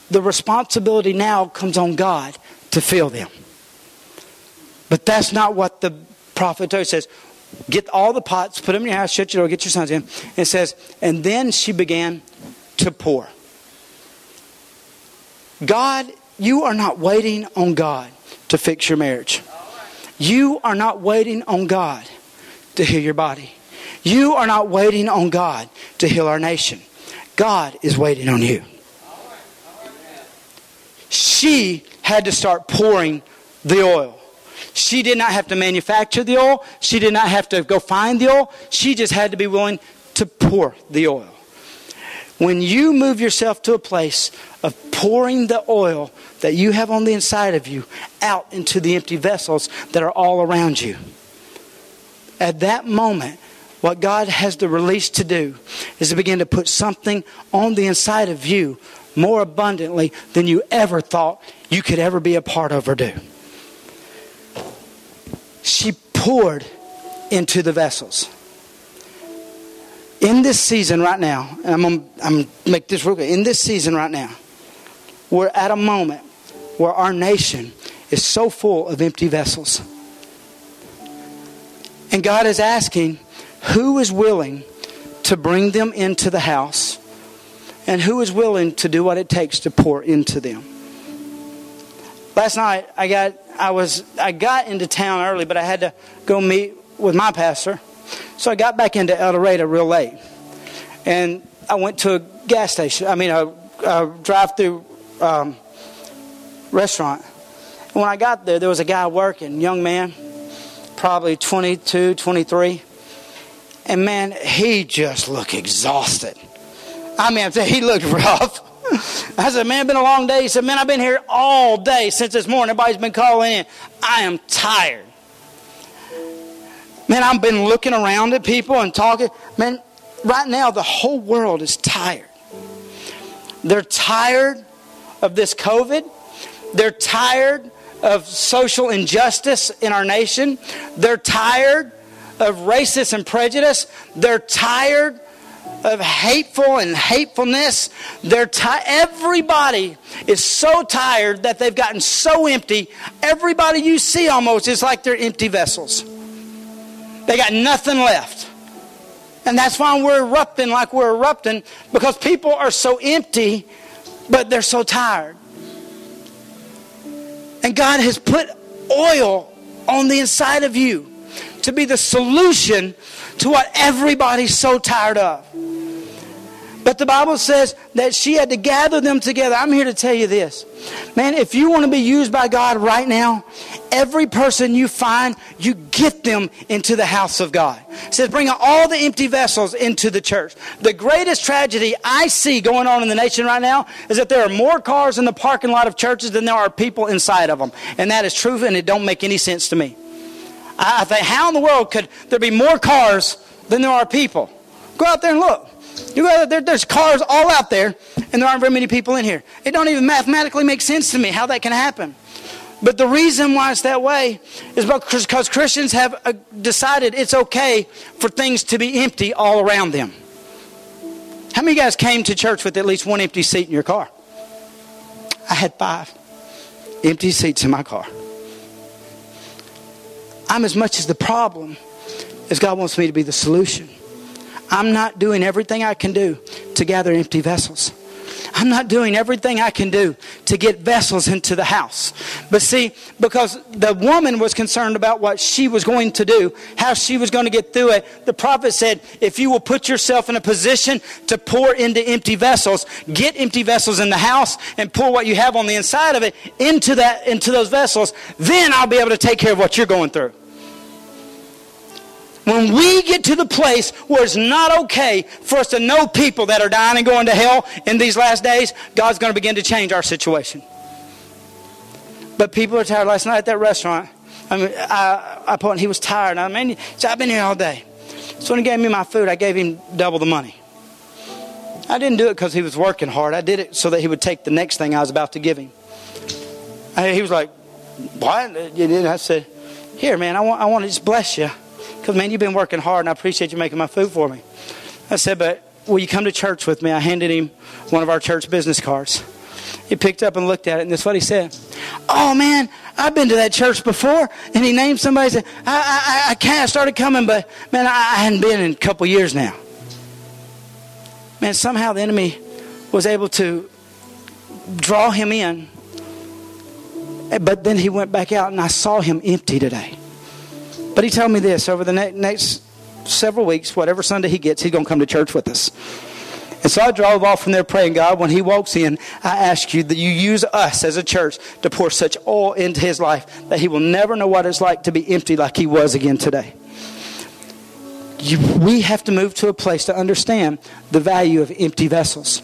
the responsibility now comes on God to fill them. But that's not what the prophet says. Get all the pots, put them in your house, shut your door, get your sons in. And it says, and then she began to pour. God, you are not waiting on God to fix your marriage. You are not waiting on God to heal your body. You are not waiting on God to heal our nation. God is waiting on you. She had to start pouring the oil. She did not have to manufacture the oil. She did not have to go find the oil. She just had to be willing to pour the oil. When you move yourself to a place of pouring the oil that you have on the inside of you out into the empty vessels that are all around you, at that moment, what God has the release to do is to begin to put something on the inside of you more abundantly than you ever thought you could ever be a part of or do. She poured into the vessels. In this season right now, and I'm going to make this real quick. In this season right now, we're at a moment where our nation is so full of empty vessels. And God is asking, who is willing to bring them into the house? And who is willing to do what it takes to pour into them? Last night I got into town early, but I had to go meet with my pastor. So I got back into El Dorado real late, and I went to a gas station. I mean, a drive-through restaurant. And when I got there, there was a guy working, young man, probably 22, 23. And man, he just looked exhausted. I mean, he looked rough. I said, man, it's been a long day. He said, man, I've been here all day since this morning. Everybody's been calling in. I am tired. Man, I've been looking around at people and talking. Man, right now the whole world is tired. They're tired of this COVID. They're tired of social injustice in our nation. They're tired of racist and prejudice. They're tired of hateful and hatefulness. Everybody is so tired that they've gotten so empty. Everybody you see almost is like they're empty vessels. They got nothing left. And that's why we're erupting like we're erupting, because people are so empty, but they're so tired. And God has put oil on the inside of you to be the solution to what everybody's so tired of. But the Bible says that she had to gather them together. I'm here to tell you this. Man, if you want to be used by God right now, every person you find, you get them into the house of God. It says bring all the empty vessels into the church. The greatest tragedy I see going on in the nation right now is that there are more cars in the parking lot of churches than there are people inside of them. And that is true, and it don't make any sense to me. I think, how in the world could there be more cars than there are people? Go out there and look. There's cars all out there, and there aren't very many people in here. It don't even mathematically make sense to me how that can happen. But the reason why it's that way is because Christians have decided it's okay for things to be empty all around them. How many of you guys came to church with at least one empty seat in your car? I had 5 empty seats in my car. I'm as much as the problem as God wants me to be the solution. I'm not doing everything I can do to gather empty vessels. I'm not doing everything I can do to get vessels into the house. But see, because the woman was concerned about what she was going to do, how she was going to get through it, the prophet said, if you will put yourself in a position to pour into empty vessels, get empty vessels in the house and pour what you have on the inside of it into those vessels, then I'll be able to take care of what you're going through. When we get to the place where it's not okay for us to know people that are dying and going to hell in these last days, God's going to begin to change our situation. But people are tired. Last night at that restaurant, I put, and he was tired. I mean, so I've been here all day. So when he gave me my food, I gave him double the money. I didn't do it because he was working hard. I did it so that he would take the next thing I was about to give him. He was like, "What?" And I said, "Here, man, I want to just bless you. Because, man, you've been working hard, and I appreciate you making my food for me." I said, "But will you come to church with me?" I handed him one of our church business cards. He picked up and looked at it, and this is what he said. "Oh, man, I've been to that church before." And he named somebody and said, I kind of started coming, but, man, I hadn't been in a couple years now. Man, somehow the enemy was able to draw him in. But then he went back out, and I saw him empty today. But he told me this, over the next several weeks, whatever Sunday he gets, he's going to come to church with us. And so I drove off from there praying, "God, when he walks in, I ask you that you use us as a church to pour such oil into his life that he will never know what it's like to be empty like he was again today." We have to move to a place to understand the value of empty vessels.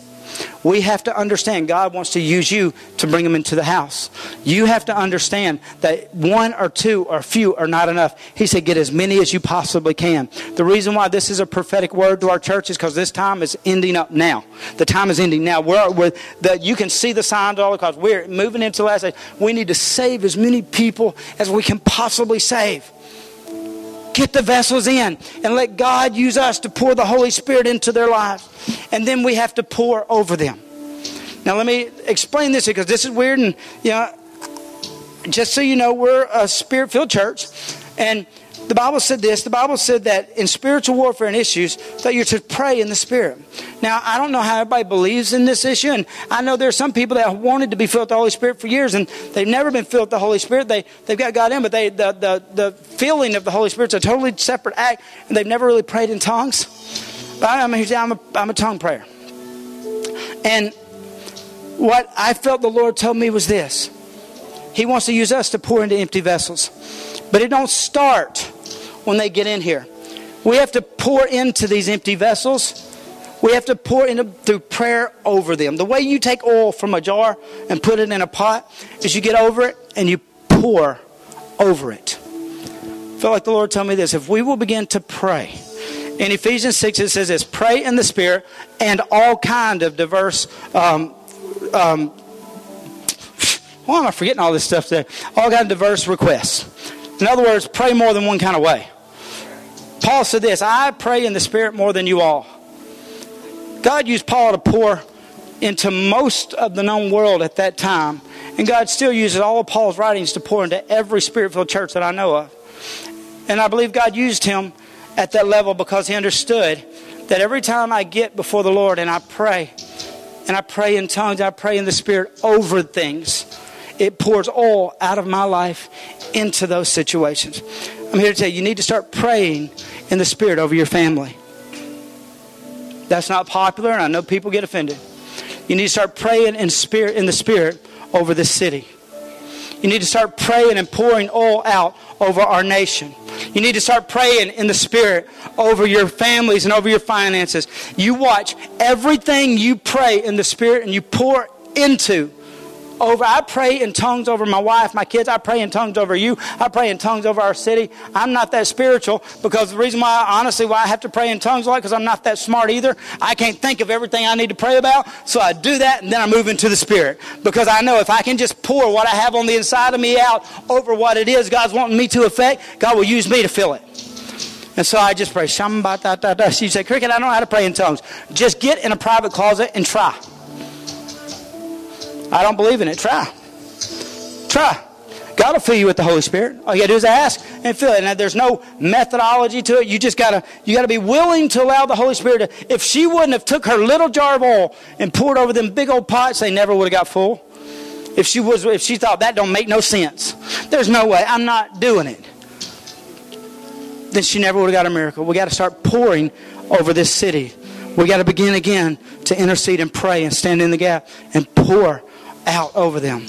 We have to understand God wants to use you to bring them into the house. You have to understand that one or two or few are not enough. He said, get as many as you possibly can. The reason why this is a prophetic word to our church is because this time is ending up now. The time is ending now. You can see the signs all across. We're moving into the last day. We need to save as many people as we can possibly save. Get the vessels in and let God use us to pour the Holy Spirit into their lives. And then we have to pour over them. Now let me explain this, because this is weird. And you know, just so you know, we're a Spirit-filled church. And The Bible said this. The Bible said that in spiritual warfare and issues, that you're to pray in the Spirit. Now, I don't know how everybody believes in this issue. And I know there are some people that have wanted to be filled with the Holy Spirit for years. And they've never been filled with the Holy Spirit. They've got God in. But the feeling of the Holy Spirit is a totally separate act. And they've never really prayed in tongues. But I'm a tongue prayer. And what I felt the Lord told me was this. He wants to use us to pour into empty vessels. But it don't start when they get in here. We have to pour into these empty vessels. We have to pour into through prayer over them. The way you take oil from a jar and put it in a pot is you get over it and you pour over it. I feel like the Lord told me this. If we will begin to pray. In Ephesians 6 it says this. Pray in the Spirit and all kind of diverse why am I forgetting all this stuff today? All kind of diverse requests. In other words, pray more than one kind of way. Paul said this, I pray in the Spirit more than you all. God used Paul to pour into most of the known world at that time. And God still uses all of Paul's writings to pour into every Spirit-filled church that I know of. And I believe God used him at that level because he understood that every time I get before the Lord and I pray in tongues, I pray in the Spirit over things, it pours oil out of my life into those situations. I'm here to tell you, you need to start praying in the Spirit over your family. That's not popular, and I know people get offended. You need to start praying in the Spirit over this city. You need to start praying and pouring oil out over our nation. You need to start praying in the Spirit over your families and over your finances. You watch everything you pray in the Spirit and you pour into over. I pray in tongues over my wife, my kids. I pray in tongues over you. I pray in tongues over our city. I'm not that spiritual because the reason why, honestly, why I have to pray in tongues a lot because I'm not that smart either. I can't think of everything I need to pray about, so I do that and then I move into the Spirit because I know if I can just pour what I have on the inside of me out over what it is God's wanting me to affect, God will use me to fill it. And so I just pray. You say, Cricket, I don't know how to pray in tongues. Just get in a private closet and try. I don't believe in it. Try. God will fill you with the Holy Spirit. All you got to do is ask and fill it. And there's no methodology to it. You just got to be willing to allow the Holy Spirit to. If she wouldn't have took her little jar of oil and poured over them big old pots, they never would have got full. If she thought that don't make no sense. There's no way. I'm not doing it. Then she never would have got a miracle. We got to start pouring over this city. We got to begin again to intercede and pray and stand in the gap and pour out over them.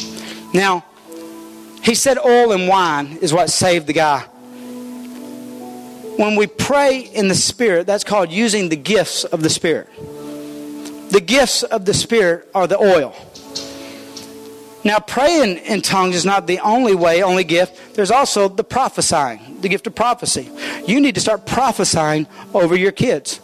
Now, he said oil and wine is what saved the guy. When we pray in the Spirit, that's called using the gifts of the Spirit. The gifts of the Spirit are the oil. Now, praying in tongues is not the only gift. There's also the prophesying, the gift of prophecy. You need to start prophesying over your kids.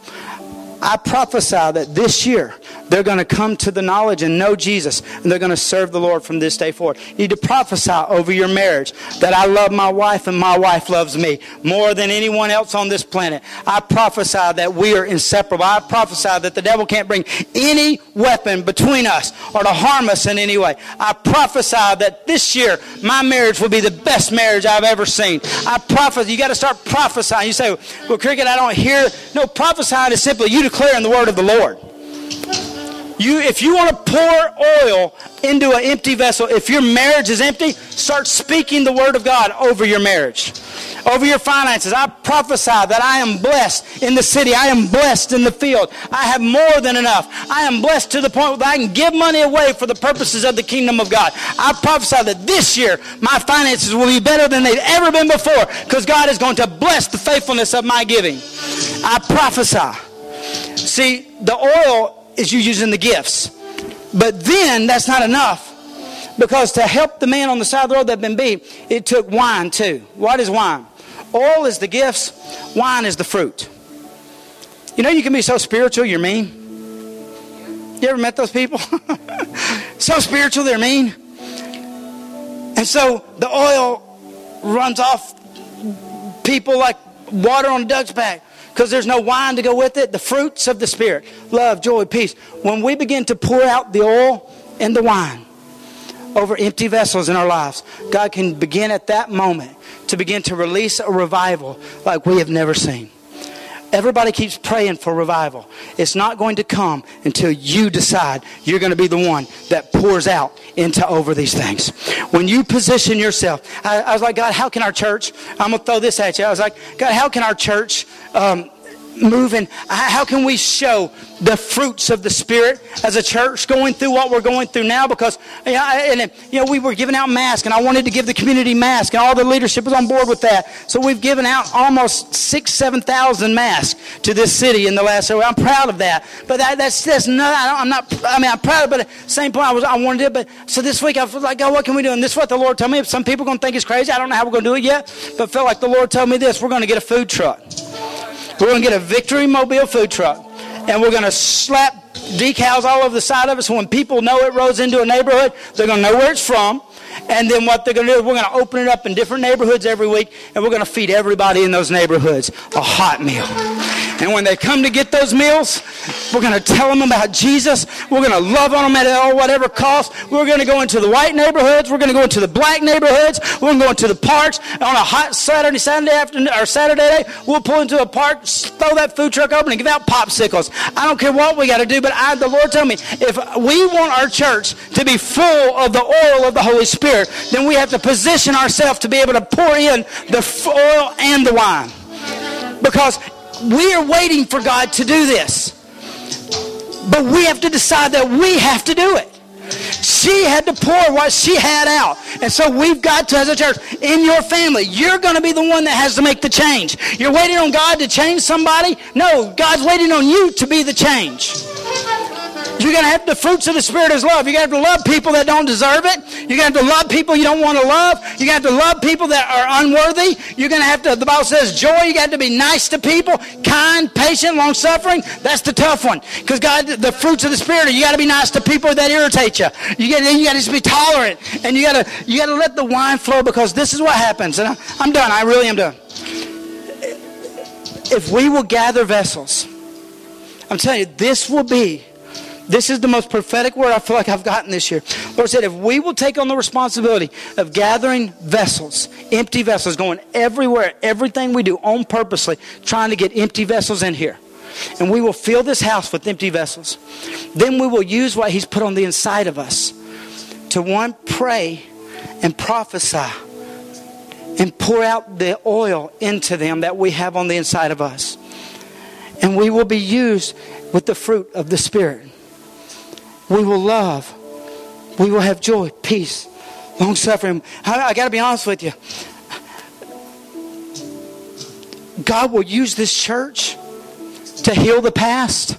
I prophesy that this year they're going to come to the knowledge and know Jesus, and they're going to serve the Lord from this day forward. You need to prophesy over your marriage that I love my wife and my wife loves me more than anyone else on this planet. I prophesy that we are inseparable. I prophesy that the devil can't bring any weapon between us or to harm us in any way. I prophesy that this year my marriage will be the best marriage I've ever seen. I prophesy. You got to start prophesying. You say, well, Cricket, I don't hear. No, prophesying is simply you declaring the word of the Lord. If you want to pour oil into an empty vessel, if your marriage is empty, start speaking the word of God over your marriage, over your finances. I prophesy that I am blessed in the city. I am blessed in the field. I have more than enough. I am blessed to the point where I can give money away for the purposes of the kingdom of God. I prophesy that this year my finances will be better than they've ever been before because God is going to bless the faithfulness of my giving. I prophesy. See, the oil is you using the gifts. But then that's not enough. Because to help the man on the side of the road that had been beat, it took wine too. What is wine? Oil is the gifts. Wine is the fruit. You know you can be so spiritual you're mean. You ever met those people? So spiritual they're mean. And so the oil runs off people like water on a duck's back. Because there's no wine to go with it. The fruits of the Spirit. Love, joy, peace. When we begin to pour out the oil and the wine over empty vessels in our lives, God can begin at that moment to begin to release a revival like we have never seen. Everybody keeps praying for revival. It's not going to come until you decide you're going to be the one that pours out into over these things. When you position yourself, I was like, God, how can our church, I'm going to throw this at you. I was like, God, how can our church move and how can we show the fruits of the Spirit as a church going through what we're going through now? Because, we were giving out masks, and I wanted to give the community masks, and all the leadership was on board with that. So we've given out almost 7,000 masks to this city in the last year. I'm proud of that. But I'm proud of it, but at the same point, I wanted to do it. But so this week, I feel like, God, what can we do? And this is what the Lord told me. Some people are going to think it's crazy. I don't know how we're going to do it yet, but felt like the Lord told me this. We're going to get a food truck. We're going to get a Victory Mobile food truck, and we're going to slap decals all over the side of it so when people know it rolls into a neighborhood, they're going to know where it's from. And then what they're going to do is we're going to open it up in different neighborhoods every week, and we're going to feed everybody in those neighborhoods a hot meal. And when they come to get those meals, we're going to tell them about Jesus. We're going to love on them at whatever cost. We're going to go into the white neighborhoods. We're going to go into the black neighborhoods. We're going to go into the parks. And on a hot Saturday afternoon or Saturday day, we'll pull into a park, throw that food truck open, and give out popsicles. I don't care what we got to do, but the Lord told me, if we want our church to be full of the oil of the Holy Spirit, then we have to position ourselves to be able to pour in the oil and the wine. Because we are waiting for God to do this. But we have to decide that we have to do it. She had to pour what she had out. And so we've got to, as a church, in your family, you're going to be the one that has to make the change. You're waiting on God to change somebody? No, God's waiting on you to be the change. You're going to have the fruits of the Spirit is love. You're going to have to love people that don't deserve it. You're going to have to love people you don't want to love. You're going to have to love people that are unworthy. You're going to have to, the Bible says, joy. You got to be nice to people, kind, patient, long-suffering. That's the tough one. Because God, the fruits of the Spirit, you got to be nice to people that irritate you. You got to just be tolerant. And you got to let the wine flow, because this is what happens. And I'm done. I really am done. If we will gather vessels, I'm telling you, this is the most prophetic word I feel like I've gotten this year. Lord said, if we will take on the responsibility of gathering vessels, empty vessels, going everywhere, everything we do on purposely, trying to get empty vessels in here, and we will fill this house with empty vessels, then we will use what He's put on the inside of us to, one, pray and prophesy and pour out the oil into them that we have on the inside of us. And we will be used with the fruit of the Spirit. We will love. We will have joy, peace, long-suffering. I got to be honest with you. God will use this church to heal the past,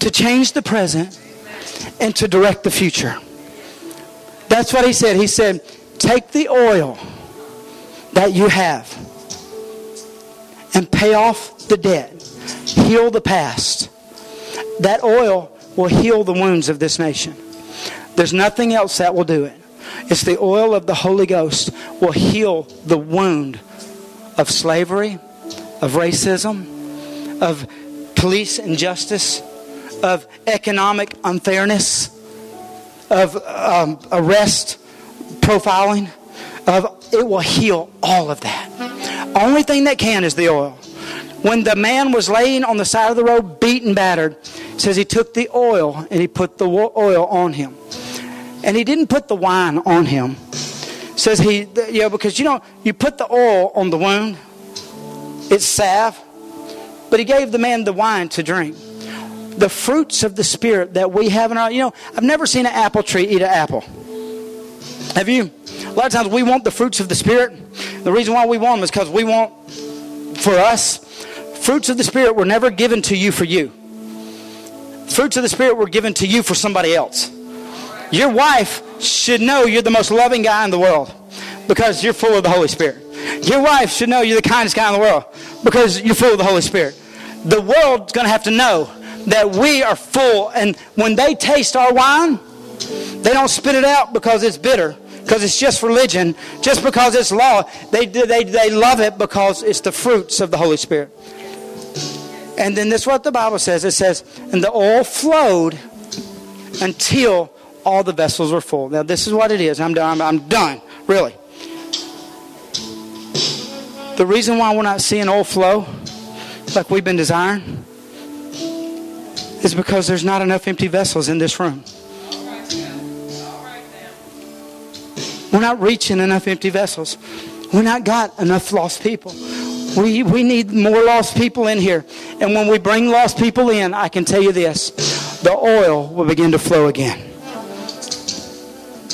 to change the present, and to direct the future. That's what He said. He said, take the oil that you have and pay off the debt. Heal the past. That oil will heal the wounds of this nation. There's nothing else that will do it. It's the oil of the Holy Ghost will heal the wound of slavery, of racism, of police injustice, of economic unfairness, of arrest profiling. It will heal all of that. Only thing that can is the oil. When the man was laying on the side of the road, beaten, battered, it says he took the oil and he put the oil on him. And he didn't put the wine on him. It says he, because you put the oil on the wound, it's salve, but he gave the man the wine to drink. The fruits of the Spirit that we have in our, I've never seen an apple tree eat an apple. Have you? A lot of times we want the fruits of the Spirit. The reason why we want them is because we want, for us, fruits of the Spirit were never given to you for you. Fruits of the Spirit were given to you for somebody else. Your wife should know you're the most loving guy in the world because you're full of the Holy Spirit. Your wife should know you're the kindest guy in the world because you're full of the Holy Spirit. The world's going to have to know that we are full. And when they taste our wine, they don't spit it out because it's bitter, because it's just religion, just because it's law. They love it because it's the fruits of the Holy Spirit. And then this is what the Bible says. It says, and the oil flowed until all the vessels were full. Now, this is what it is. I'm done. Really. The reason why we're not seeing oil flow like we've been desiring is because there's not enough empty vessels in this room. We're not reaching enough empty vessels. We're not got enough lost people. We need more lost people in here. And when we bring lost people in, I can tell you this, the oil will begin to flow again.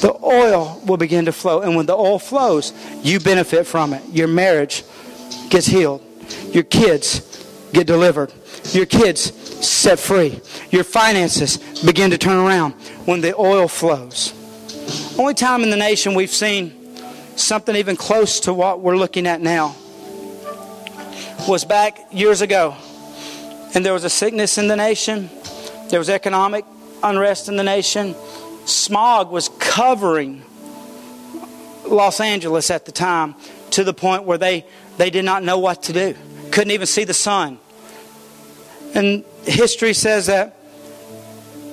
The oil will begin to flow. And when the oil flows, you benefit from it. Your marriage gets healed. Your kids get delivered. Your kids set free. Your finances begin to turn around when the oil flows. Only time in the nation we've seen something even close to what we're looking at now was back years ago. And there was a sickness in the nation. There was economic unrest in the nation. Smog was covering Los Angeles at the time to the point where they did not know what to do. Couldn't even see the sun. And history says that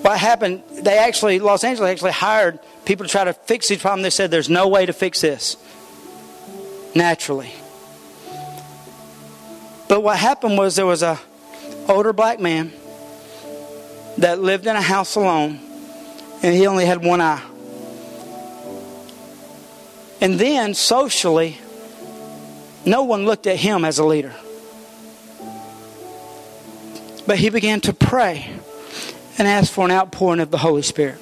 what happened, Los Angeles actually hired people to try to fix this problem. They said there's no way to fix this naturally. But what happened was there was an older black man that lived in a house alone, and he only had one eye. And then socially, no one looked at him as a leader. But he began to pray and ask for an outpouring of the Holy Spirit.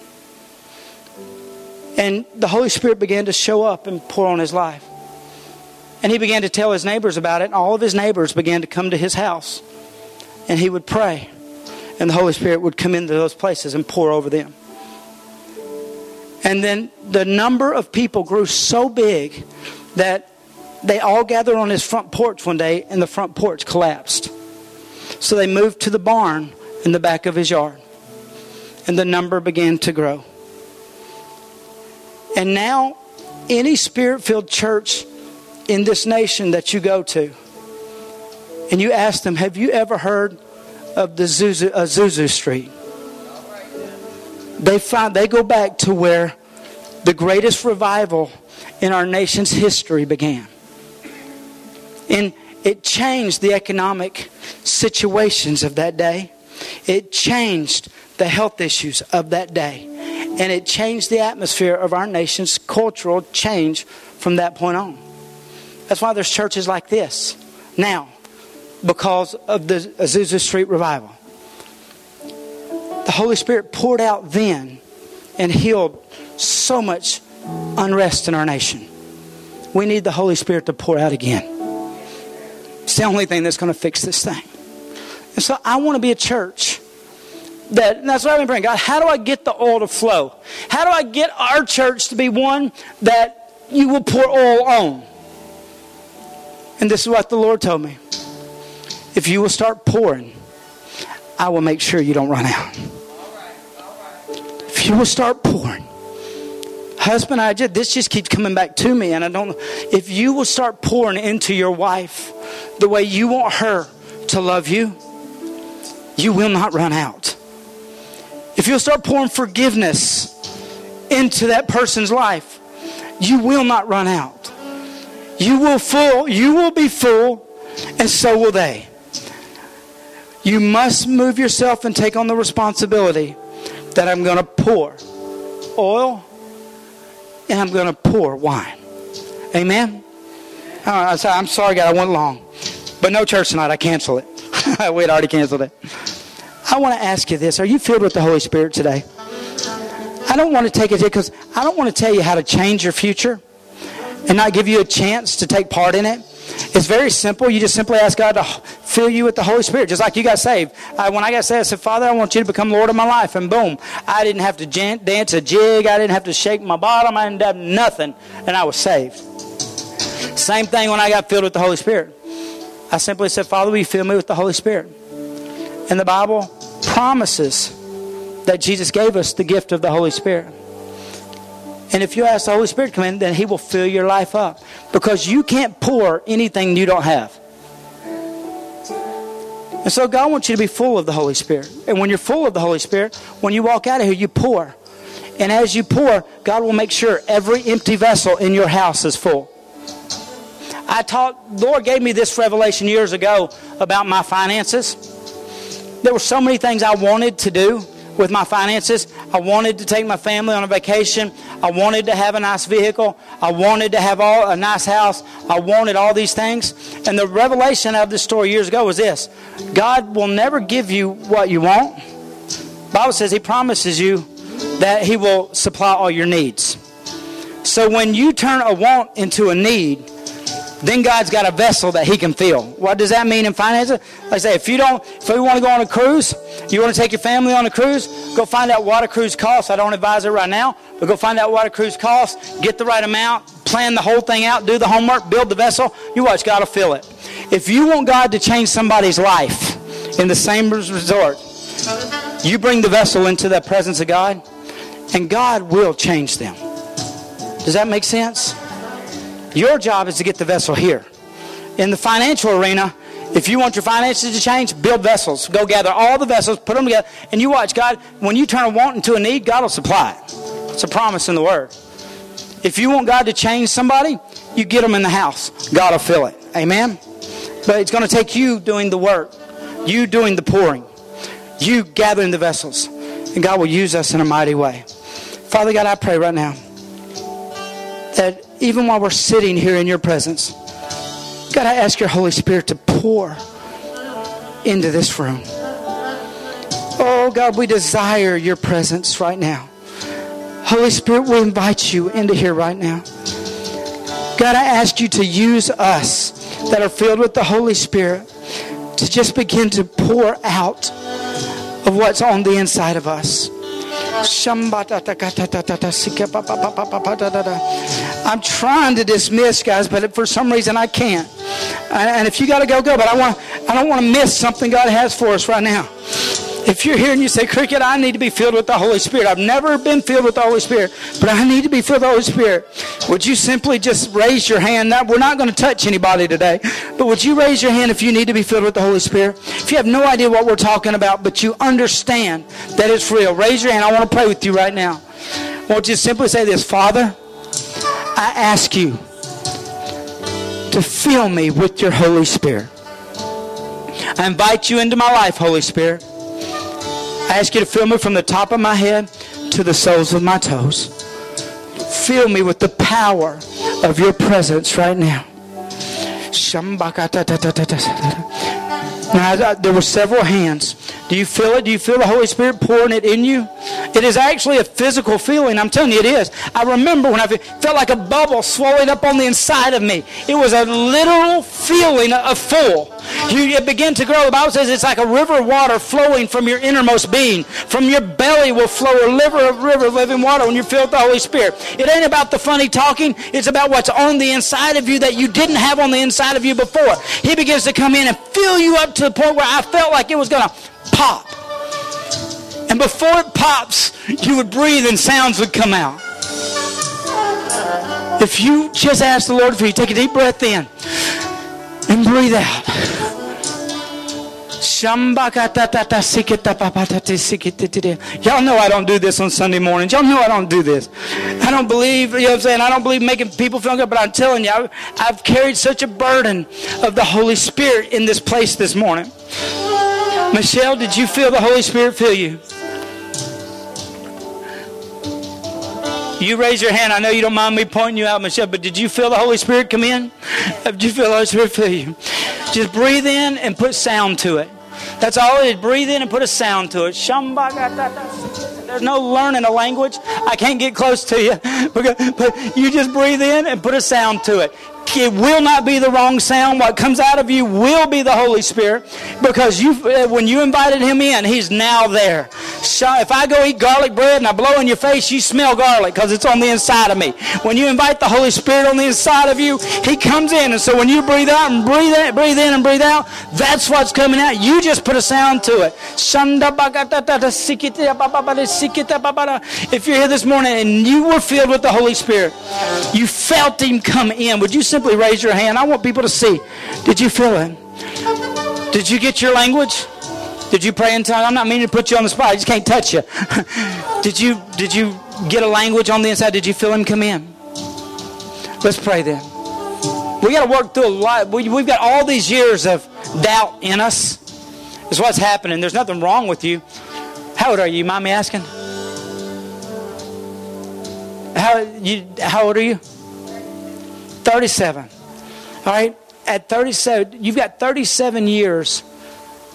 And the Holy Spirit began to show up and pour on his life. And he began to tell his neighbors about it. And all of his neighbors began to come to his house. And he would pray. And the Holy Spirit would come into those places and pour over them. And then the number of people grew so big that they all gathered on his front porch one day. And the front porch collapsed. So they moved to the barn in the back of his yard. And the number began to grow. And now, any spirit-filled church in this nation that you go to, and you ask them, have you ever heard of the Azusa Street? They go back to where the greatest revival in our nation's history began. And it changed the economic situations of that day. It changed the health issues of that day. And it changed the atmosphere of our nation's cultural change from that point on. That's why there's churches like this now, because of the Azusa Street revival. The Holy Spirit poured out then and healed so much unrest in our nation. We need the Holy Spirit to pour out again. It's the only thing that's going to fix this thing. And so I want to be a church. That's what I've been praying. God, how do I get the oil to flow? How do I get our church to be one that you will pour oil on? And this is what the Lord told me. If you will start pouring, I will make sure you don't run out. If you will start pouring. Husband, this just keeps coming back to me. And I don't know. If you will start pouring into your wife the way you want her to love you, you will not run out. If you'll start pouring forgiveness into that person's life, you will not run out. You will be full, and so will they. You must move yourself and take on the responsibility that I'm going to pour oil and I'm going to pour wine. Amen? I'm sorry, God, I went long. But no church tonight, I cancel it. We had already canceled it. I want to ask you this. Are you filled with the Holy Spirit today? I don't want to take it because I don't want to tell you how to change your future and not give you a chance to take part in it. It's very simple. You just simply ask God to fill you with the Holy Spirit, just like you got saved. When I got saved, I said, Father, I want you to become Lord of my life. And boom, I didn't have to dance a jig. I didn't have to shake my bottom. I didn't have nothing. And I was saved. Same thing when I got filled with the Holy Spirit. I simply said, Father, will you fill me with the Holy Spirit? And the Bible promises that Jesus gave us the gift of the Holy Spirit. And if you ask the Holy Spirit to come in, then He will fill your life up. Because you can't pour anything you don't have. And so God wants you to be full of the Holy Spirit. And when you're full of the Holy Spirit, when you walk out of here, you pour. And as you pour, God will make sure every empty vessel in your house is full. The Lord gave me this revelation years ago about my finances. There were so many things I wanted to do with my finances. I wanted to take my family on a vacation. I wanted to have a nice vehicle. I wanted to have a nice house. I wanted all these things. And the revelation of this story years ago was this: God will never give you what you want. The Bible says He promises you that He will supply all your needs. So when you turn a want into a need, then God's got a vessel that He can fill. What does that mean in finances? Like I say, if you want to go on a cruise, you want to take your family on a cruise, go find out what a cruise costs. I don't advise it right now, but go find out what a cruise costs, get the right amount, plan the whole thing out, do the homework, build the vessel. You watch, God will fill it. If you want God to change somebody's life in the same resort, you bring the vessel into the presence of God, and God will change them. Does that make sense? Your job is to get the vessel here. In the financial arena, if you want your finances to change, build vessels. Go gather all the vessels, put them together, and you watch God. When you turn a want into a need, God will supply it. It's a promise in the Word. If you want God to change somebody, you get them in the house. God will fill it. Amen? But it's going to take you doing the work, you doing the pouring, you gathering the vessels, and God will use us in a mighty way. Father God, I pray right now that even while we're sitting here in your presence, God, I ask your Holy Spirit to pour into this room. Oh, God, we desire your presence right now. Holy Spirit, we invite you into here right now. God, I ask you to use us that are filled with the Holy Spirit to just begin to pour out of what's on the inside of us. I'm trying to dismiss, guys, but for some reason I can't. And if you got to go, go. But I don't want to miss something God has for us right now. If you're here and you say, Cricket, I need to be filled with the Holy Spirit. I've never been filled with the Holy Spirit, but I need to be filled with the Holy Spirit. Would you simply just raise your hand? We're not going to touch anybody today, but would you raise your hand if you need to be filled with the Holy Spirit? If you have no idea what we're talking about, but you understand that it's real, raise your hand. I want to pray with you right now. Won't you simply say this: Father, I ask you to fill me with your Holy Spirit. I invite you into my life, Holy Spirit. I ask you to fill me from the top of my head to the soles of my toes. Fill me with the power of your presence right now. Now, there were several hands. Do you feel it? Do you feel the Holy Spirit pouring it in you? It is actually a physical feeling. I'm telling you, it is. I remember when I felt like a bubble swelling up on the inside of me. It was a literal feeling of full. It began to grow. The Bible says it's like a river of water flowing from your innermost being. From your belly will flow a river of living water when you're filled with the Holy Spirit. It ain't about the funny talking. It's about what's on the inside of you that you didn't have on the inside of you before. He begins to come in and fill you up to the point where I felt like it was going to pop. And before it pops, you would breathe and sounds would come out. If you just ask the Lord for you, take a deep breath in and breathe out. Y'all know I don't do this on Sunday mornings. Y'all know I don't do this. I don't believe, you know what I'm saying? I don't believe making people feel good, but I'm telling you, I've carried such a burden of the Holy Spirit in this place this morning. Michelle, did you feel the Holy Spirit fill you? You raise your hand. I know you don't mind me pointing you out, Michelle, but did you feel the Holy Spirit come in? Did you feel the Holy Spirit fill you? Just breathe in and put sound to it. That's all it is. Breathe in and put a sound to it. There's no learning a language. I can't get close to you. But you just breathe in and put a sound to it. It will not be the wrong sound. What comes out of you will be the Holy Spirit, because when you invited Him in, He's now there. So if I go eat garlic bread and I blow in your face, you smell garlic because it's on the inside of me. When you invite the Holy Spirit on the inside of you, He comes in. And so when you breathe out and breathe in and breathe out, that's what's coming out. You just put a sound to it. If you're here this morning and you were filled with the Holy Spirit, you felt Him come in, would you simply raise your hand? I want people to see. Did you feel it? Did you get your language? Did you pray in tongues? I'm not meaning to put you on the spot. I just can't touch you. Did you get a language on the inside? Did you feel Him come in? Let's pray then. We got to work through a lot. We've got all these years of doubt in us. It's what's happening. There's nothing wrong with you. How old are you? Mind me asking? How old are you? 37. All right? At 37, you've got 37 years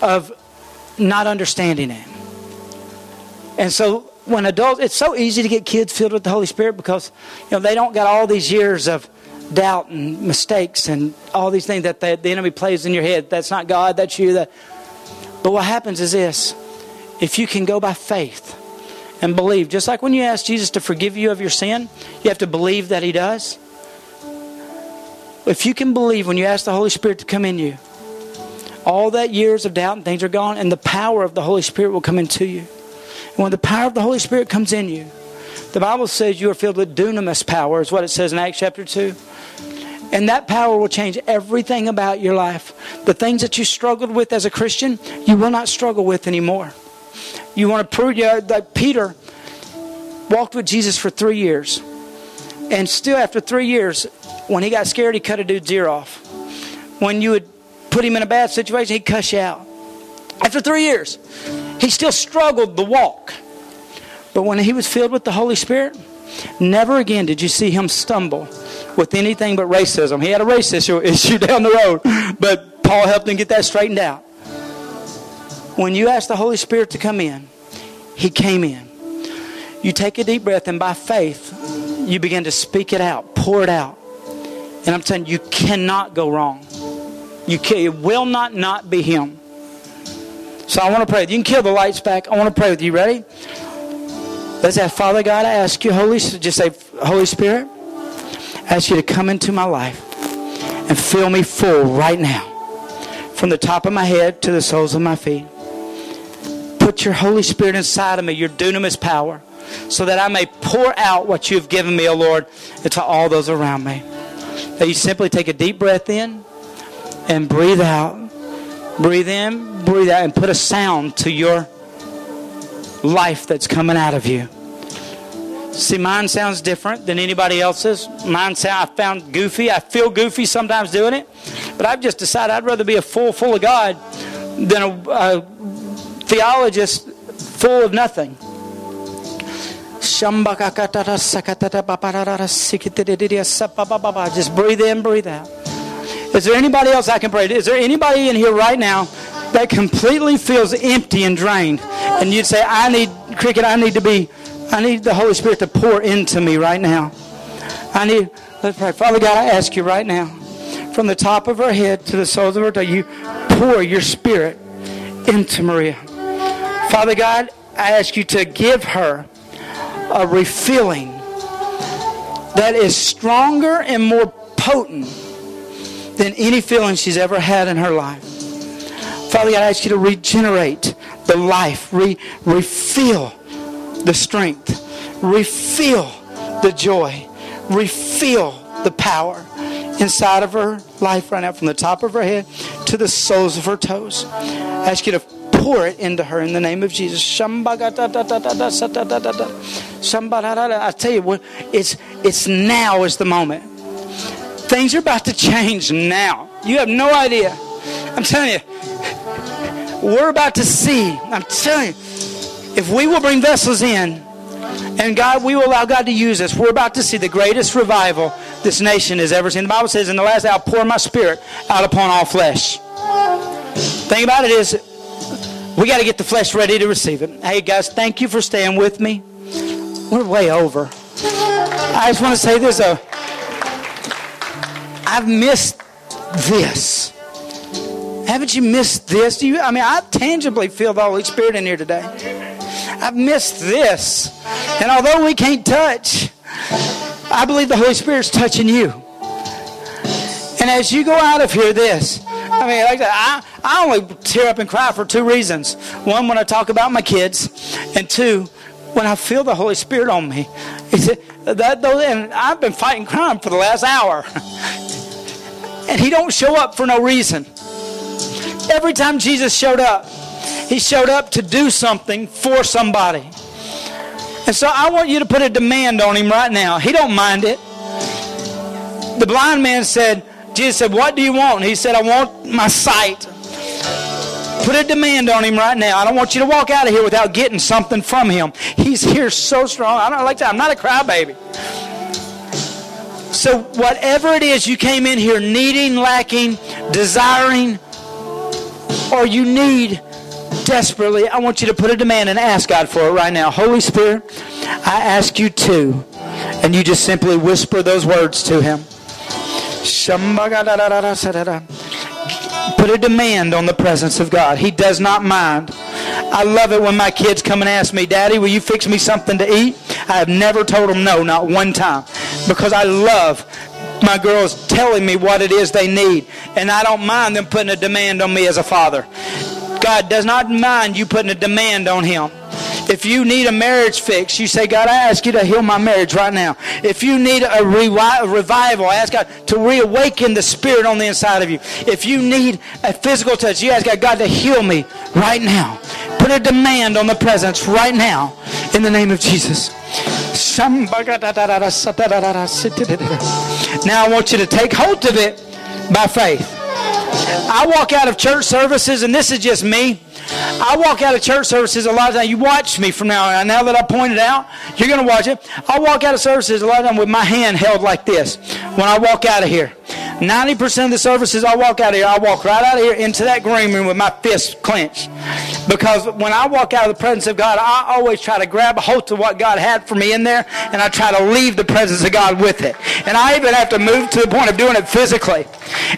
of not understanding it. And so when adults, it's so easy to get kids filled with the Holy Spirit because, you know, they don't got all these years of doubt and mistakes and all these things that the enemy plays in your head. That's not God, that's you. But what happens is this. If you can go by faith and believe, just like when you ask Jesus to forgive you of your sin, you have to believe that He does. If you can believe when you ask the Holy Spirit to come in you, all that years of doubt and things are gone, and the power of the Holy Spirit will come into you. And when the power of the Holy Spirit comes in you, the Bible says you are filled with dunamis power, is what it says in Acts chapter 2. And that power will change everything about your life. The things that you struggled with as a Christian, you will not struggle with anymore. You want to prove, like Peter walked with Jesus for 3 years. And still after 3 years, when he got scared, he cut a dude's ear off. When you would put him in a bad situation, he'd cuss you out. After 3 years, he still struggled the walk. But when he was filled with the Holy Spirit, never again did you see him stumble with anything but racism. He had a race issue down the road, but Paul helped him get that straightened out. When you ask the Holy Spirit to come in, He came in. You take a deep breath, and by faith, you begin to speak it out, pour it out. And I'm telling you, you cannot go wrong. It will not be Him. So I want to pray. You can kill the lights back. I want to pray with you. Ready? Let's have Father God, I ask you, just say, Holy Spirit, I ask you to come into my life and fill me full right now. From the top of my head to the soles of my feet. Put your Holy Spirit inside of me, your dunamis power, so that I may pour out what you've given me, O Lord, into all those around me. That you simply take a deep breath in and breathe out. Breathe in, breathe out, and put a sound to your life that's coming out of you. See, mine sounds different than anybody else's. I found goofy. I feel goofy sometimes doing it. But I've just decided I'd rather be a fool full of God than a theologist full of nothing. Just breathe in, breathe out. Is there anybody else I can pray to? Is there anybody in here right now that completely feels empty and drained? And you'd say, I need the Holy Spirit to pour into me right now. Let's pray. Father God, I ask you right now, from the top of her head to the soles of her feet, you pour your Spirit into Maria. Father God, I ask you to give her a refilling that is stronger and more potent than any feeling she's ever had in her life. Father God, I ask you to regenerate the life, refill the strength, refill the joy, refill the power inside of her life right now, from the top of her head to the soles of her toes. I ask you to pour it into her in the name of Jesus. I tell you what, it's now is the moment. Things are about to change now. You have no idea. I'm telling you, we're about to see. I'm telling you, if we will bring vessels in, and God, we will allow God to use us, we're about to see the greatest revival this nation has ever seen. The Bible says, in the last hour, I'll pour my Spirit out upon all flesh. The thing about it is, we got to get the flesh ready to receive it. Hey, guys, thank you for staying with me. We're way over. I just want to say this, though. I've missed this. Haven't you missed this? I tangibly feel the Holy Spirit in here today. I've missed this. And although we can't touch, I believe the Holy Spirit's touching you. And as you go out of here, I only tear up and cry for two reasons. One, when I talk about my kids. And two, when I feel the Holy Spirit on me. And I've been fighting crime for the last hour. And He don't show up for no reason. Every time Jesus showed up, He showed up to do something for somebody. And so I want you to put a demand on Him right now. He don't mind it. The blind man said, Jesus said, what do you want? He said, I want my sight. Put a demand on him right now. I don't want you to walk out of here without getting something from him. He's here so strong. I don't like that. I'm not a crybaby. So whatever it is you came in here needing, lacking, desiring, or you need desperately, I want you to put a demand and ask God for it right now. Holy Spirit, I ask you to. And you just simply whisper those words to him. Put a demand on the presence of God. He does not mind. I love it when my kids come and ask me, Daddy, will you fix me something to eat? I have never told them no, not one time. Because I love my girls telling me what it is they need. And I don't mind them putting a demand on me as a father. God does not mind you putting a demand on him. If you need a marriage fix, you say, God, I ask you to heal my marriage right now. If you need a revival, I ask God to reawaken the spirit on the inside of you. If you need a physical touch, you ask God to heal me right now. Put a demand on the presence right now in the name of Jesus. Now I want you to take hold of it by faith. I walk out of church services, and this is just me. I walk out of church services a lot of times. You watch me from now on. Now that I point it out, you're going to watch it. I walk out of services a lot of times with my hand held like this when I walk out of here. 90% of the services I walk out of here, I walk right out of here into that green room with my fist clenched. Because when I walk out of the presence of God, I always try to grab a hold of what God had for me in there, and I try to leave the presence of God with it. And I even have to move to the point of doing it physically.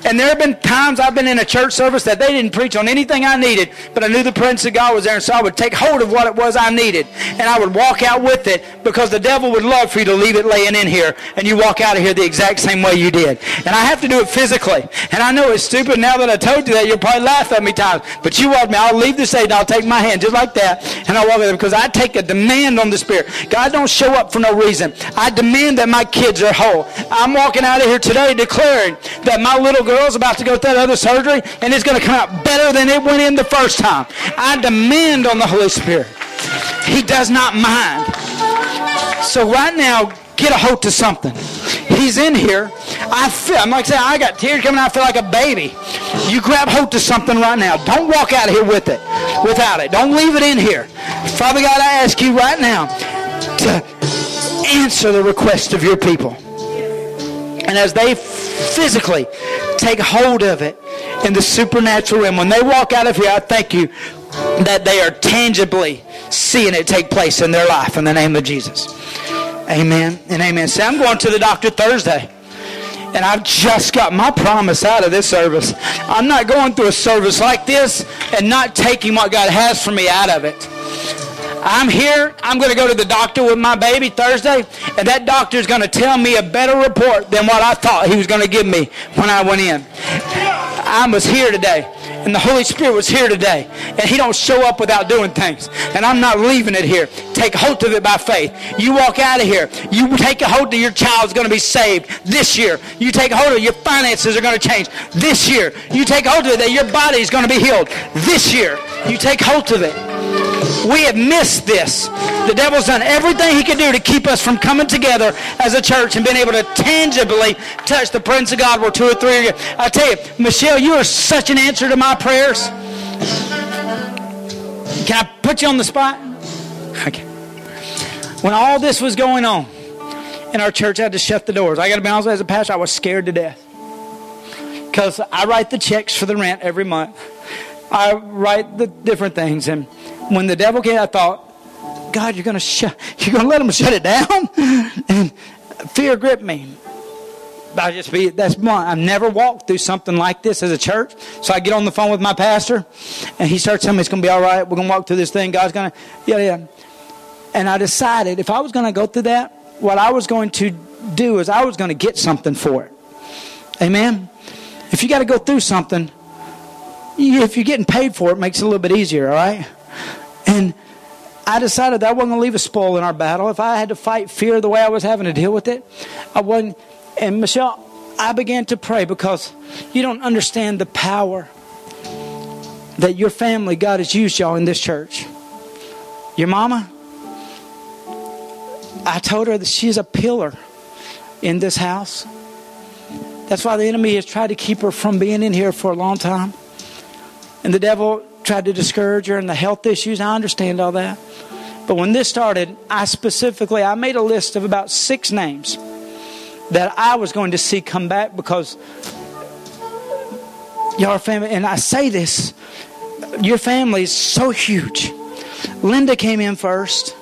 And there have been times I've been in a church service that they didn't preach on anything I needed, but I knew the presence of God was there, and so I would take hold of what it was I needed, and I would walk out with it, because the devil would love for you to leave it laying in here, and you walk out of here the exact same way you did. And I have to do it physically. And I know it's stupid. Now that I told you that, you'll probably laugh at me times. But you watch me. I'll leave this aid and I'll take my hand just like that. And I'll walk with it because I take a demand on the Spirit. God don't show up for no reason. I demand that my kids are whole. I'm walking out of here today declaring that my little girl's about to go through that other surgery and it's going to come out better than it went in the first time. I demand on the Holy Spirit. He does not mind. So right now, get a hold to something. He's in here. I'm like saying, I got tears coming out. I feel like a baby. You grab hold to something right now. Don't walk out of here with it, without it. Don't leave it in here. Father God, I ask you right now to answer the request of your people. And as they physically take hold of it in the supernatural realm, when they walk out of here, I thank you that they are tangibly seeing it take place in their life in the name of Jesus. Amen and amen. Say, I'm going to the doctor Thursday. And I've just got my promise out of this service. I'm not going through a service like this and not taking what God has for me out of it. I'm here. I'm going to go to the doctor with my baby Thursday. And that doctor is going to tell me a better report than what I thought he was going to give me when I went in. I was here today. And the Holy Spirit was here today. And he don't show up without doing things. And I'm not leaving it here. Take hold of it by faith. You walk out of here. You take a hold that your child's going to be saved this year. You take hold of your finances are going to change this year. You take hold of it that your body is going to be healed this year. You take hold of it. We have missed this. The devil's done everything he could do to keep us from coming together as a church and being able to tangibly touch the presence of God where two or three are here. I tell you, Michelle, you are such an answer to my prayers. Can I put you on the spot? Okay. When all this was going on in our church, I had to shut the doors. I got to be honest with you, as a pastor, I was scared to death. Because I write the checks for the rent every month. I write the different things, and when the devil came, I thought, God, you're gonna let him shut it down? And fear gripped me. That's blunt. I've never walked through something like this as a church. So I get on the phone with my pastor, and he starts telling me it's gonna be all right. We're gonna walk through this thing. God's gonna, yeah. And I decided if I was gonna go through that, what I was going to do is I was gonna get something for it. Amen. If you got to go through something, if you're getting paid for it, it makes it a little bit easier. All right. And I decided that I wasn't going to leave a spoil in our battle. If I had to fight fear the way I was having to deal with it, I wasn't. And Michelle, I began to pray because you don't understand the power that your family, God has used y'all in this church. Your mama, I told her that she's a pillar in this house. That's why the enemy has tried to keep her from being in here for a long time. And the devil tried to discourage her and the health issues. I understand all that. But when this started, I made a list of about 6 names that I was going to see come back because your family, and I say this, your family is so huge. Linda came in first,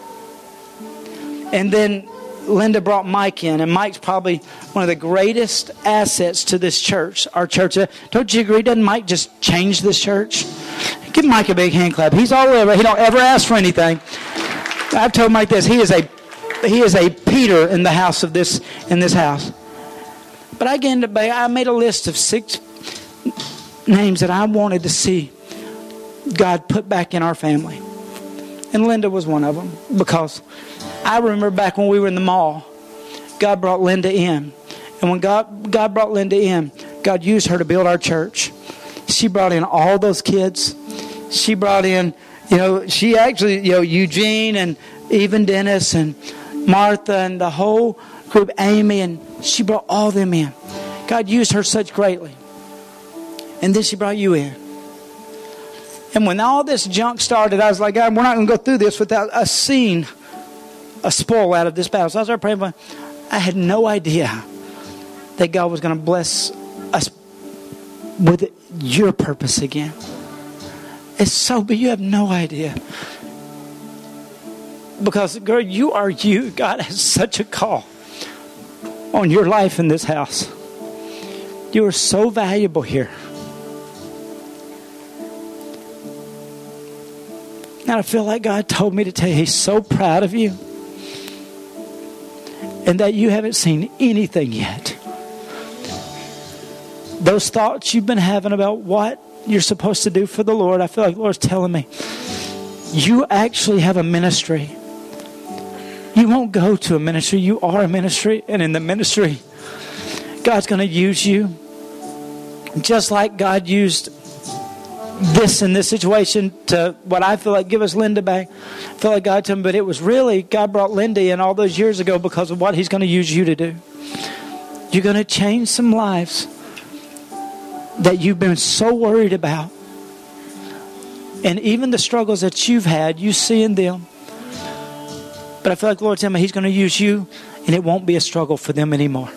and then Linda brought Mike in, and Mike's probably one of the greatest assets to this church, our church. Don't you agree? Doesn't Mike just change this church? Give Mike a big hand clap. He's all over. He don't ever ask for anything. I've told Mike this. He is a Peter in the house of this, in this house. But I made a list of 6 names that I wanted to see God put back in our family. And Linda was one of them, because I remember back when we were in the mall, God brought Linda in. And when God brought Linda in, God used her to build our church. She brought in all those kids. She brought in, she actually, Eugene and even Dennis and Martha and the whole group, Amy, and she brought all them in. God used her such greatly. And then she brought you in. And when all this junk started, I was like, God, we're not going to go through this without us seeing a spoil out of this battle. So I started praying. I had no idea that God was going to bless us with your purpose again. It's so, but you have no idea. Because, girl, you are you. God has such a call on your life in this house. You are so valuable here. And I feel like God told me to tell you, He's so proud of you. And that you haven't seen anything yet. Those thoughts you've been having about what you're supposed to do for the Lord, I feel like the Lord's telling me, you actually have a ministry. You won't go to a ministry. You are a ministry. And in the ministry, God's going to use you. Just like God used this in this situation to what I feel like give us Linda back. I feel like God to him. But it was really God brought Linda in all those years ago because of what He's going to use you to do. You're going to change some lives that you've been so worried about. And even the struggles that you've had, you see in them. But I feel like the Lord's telling me He's going to use you, and it won't be a struggle for them anymore.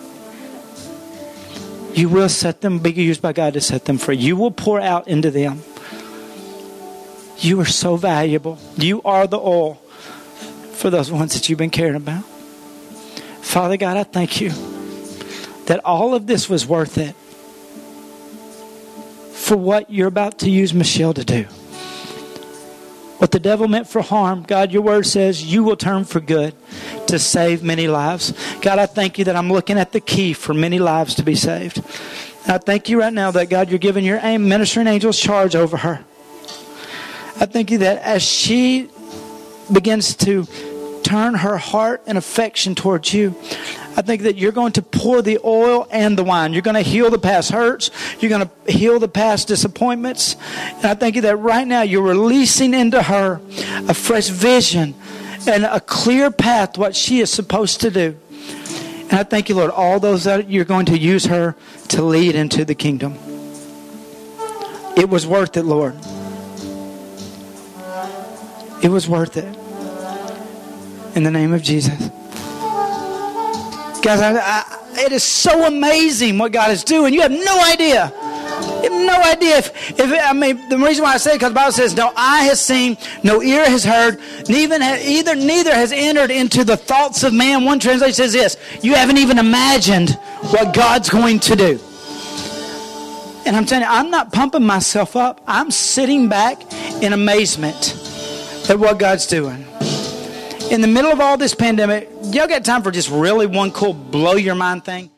You will set them, be used by God to set them free. You will pour out into them. You are so valuable. You are the oil for those ones that you've been caring about. Father God, I thank you that all of this was worth it for what you're about to use Michelle to do. What the devil meant for harm, God, your word says you will turn for good to save many lives. God, I thank you that I'm looking at the key for many lives to be saved. And I thank you right now that, God, you're giving your ministering angels charge over her. I thank you that as she begins to turn her heart and affection towards you, I think that you're going to pour the oil and the wine. You're going to heal the past hurts. You're going to heal the past disappointments. And I thank you that right now you're releasing into her a fresh vision and a clear path what she is supposed to do. And I thank you, Lord, all those that you're going to use her to lead into the kingdom. It was worth it, Lord. It was worth it. In the name of Jesus. Guys, it is so amazing what God is doing. You have no idea. You have no idea the reason why I say it, because the Bible says, no eye has seen, no ear has heard, neither has entered into the thoughts of man. One translation says this, you haven't even imagined what God's going to do. And I'm telling you, I'm not pumping myself up. I'm sitting back in amazement at what God's doing. In the middle of all this pandemic, y'all got time for just really one cool blow your mind thing?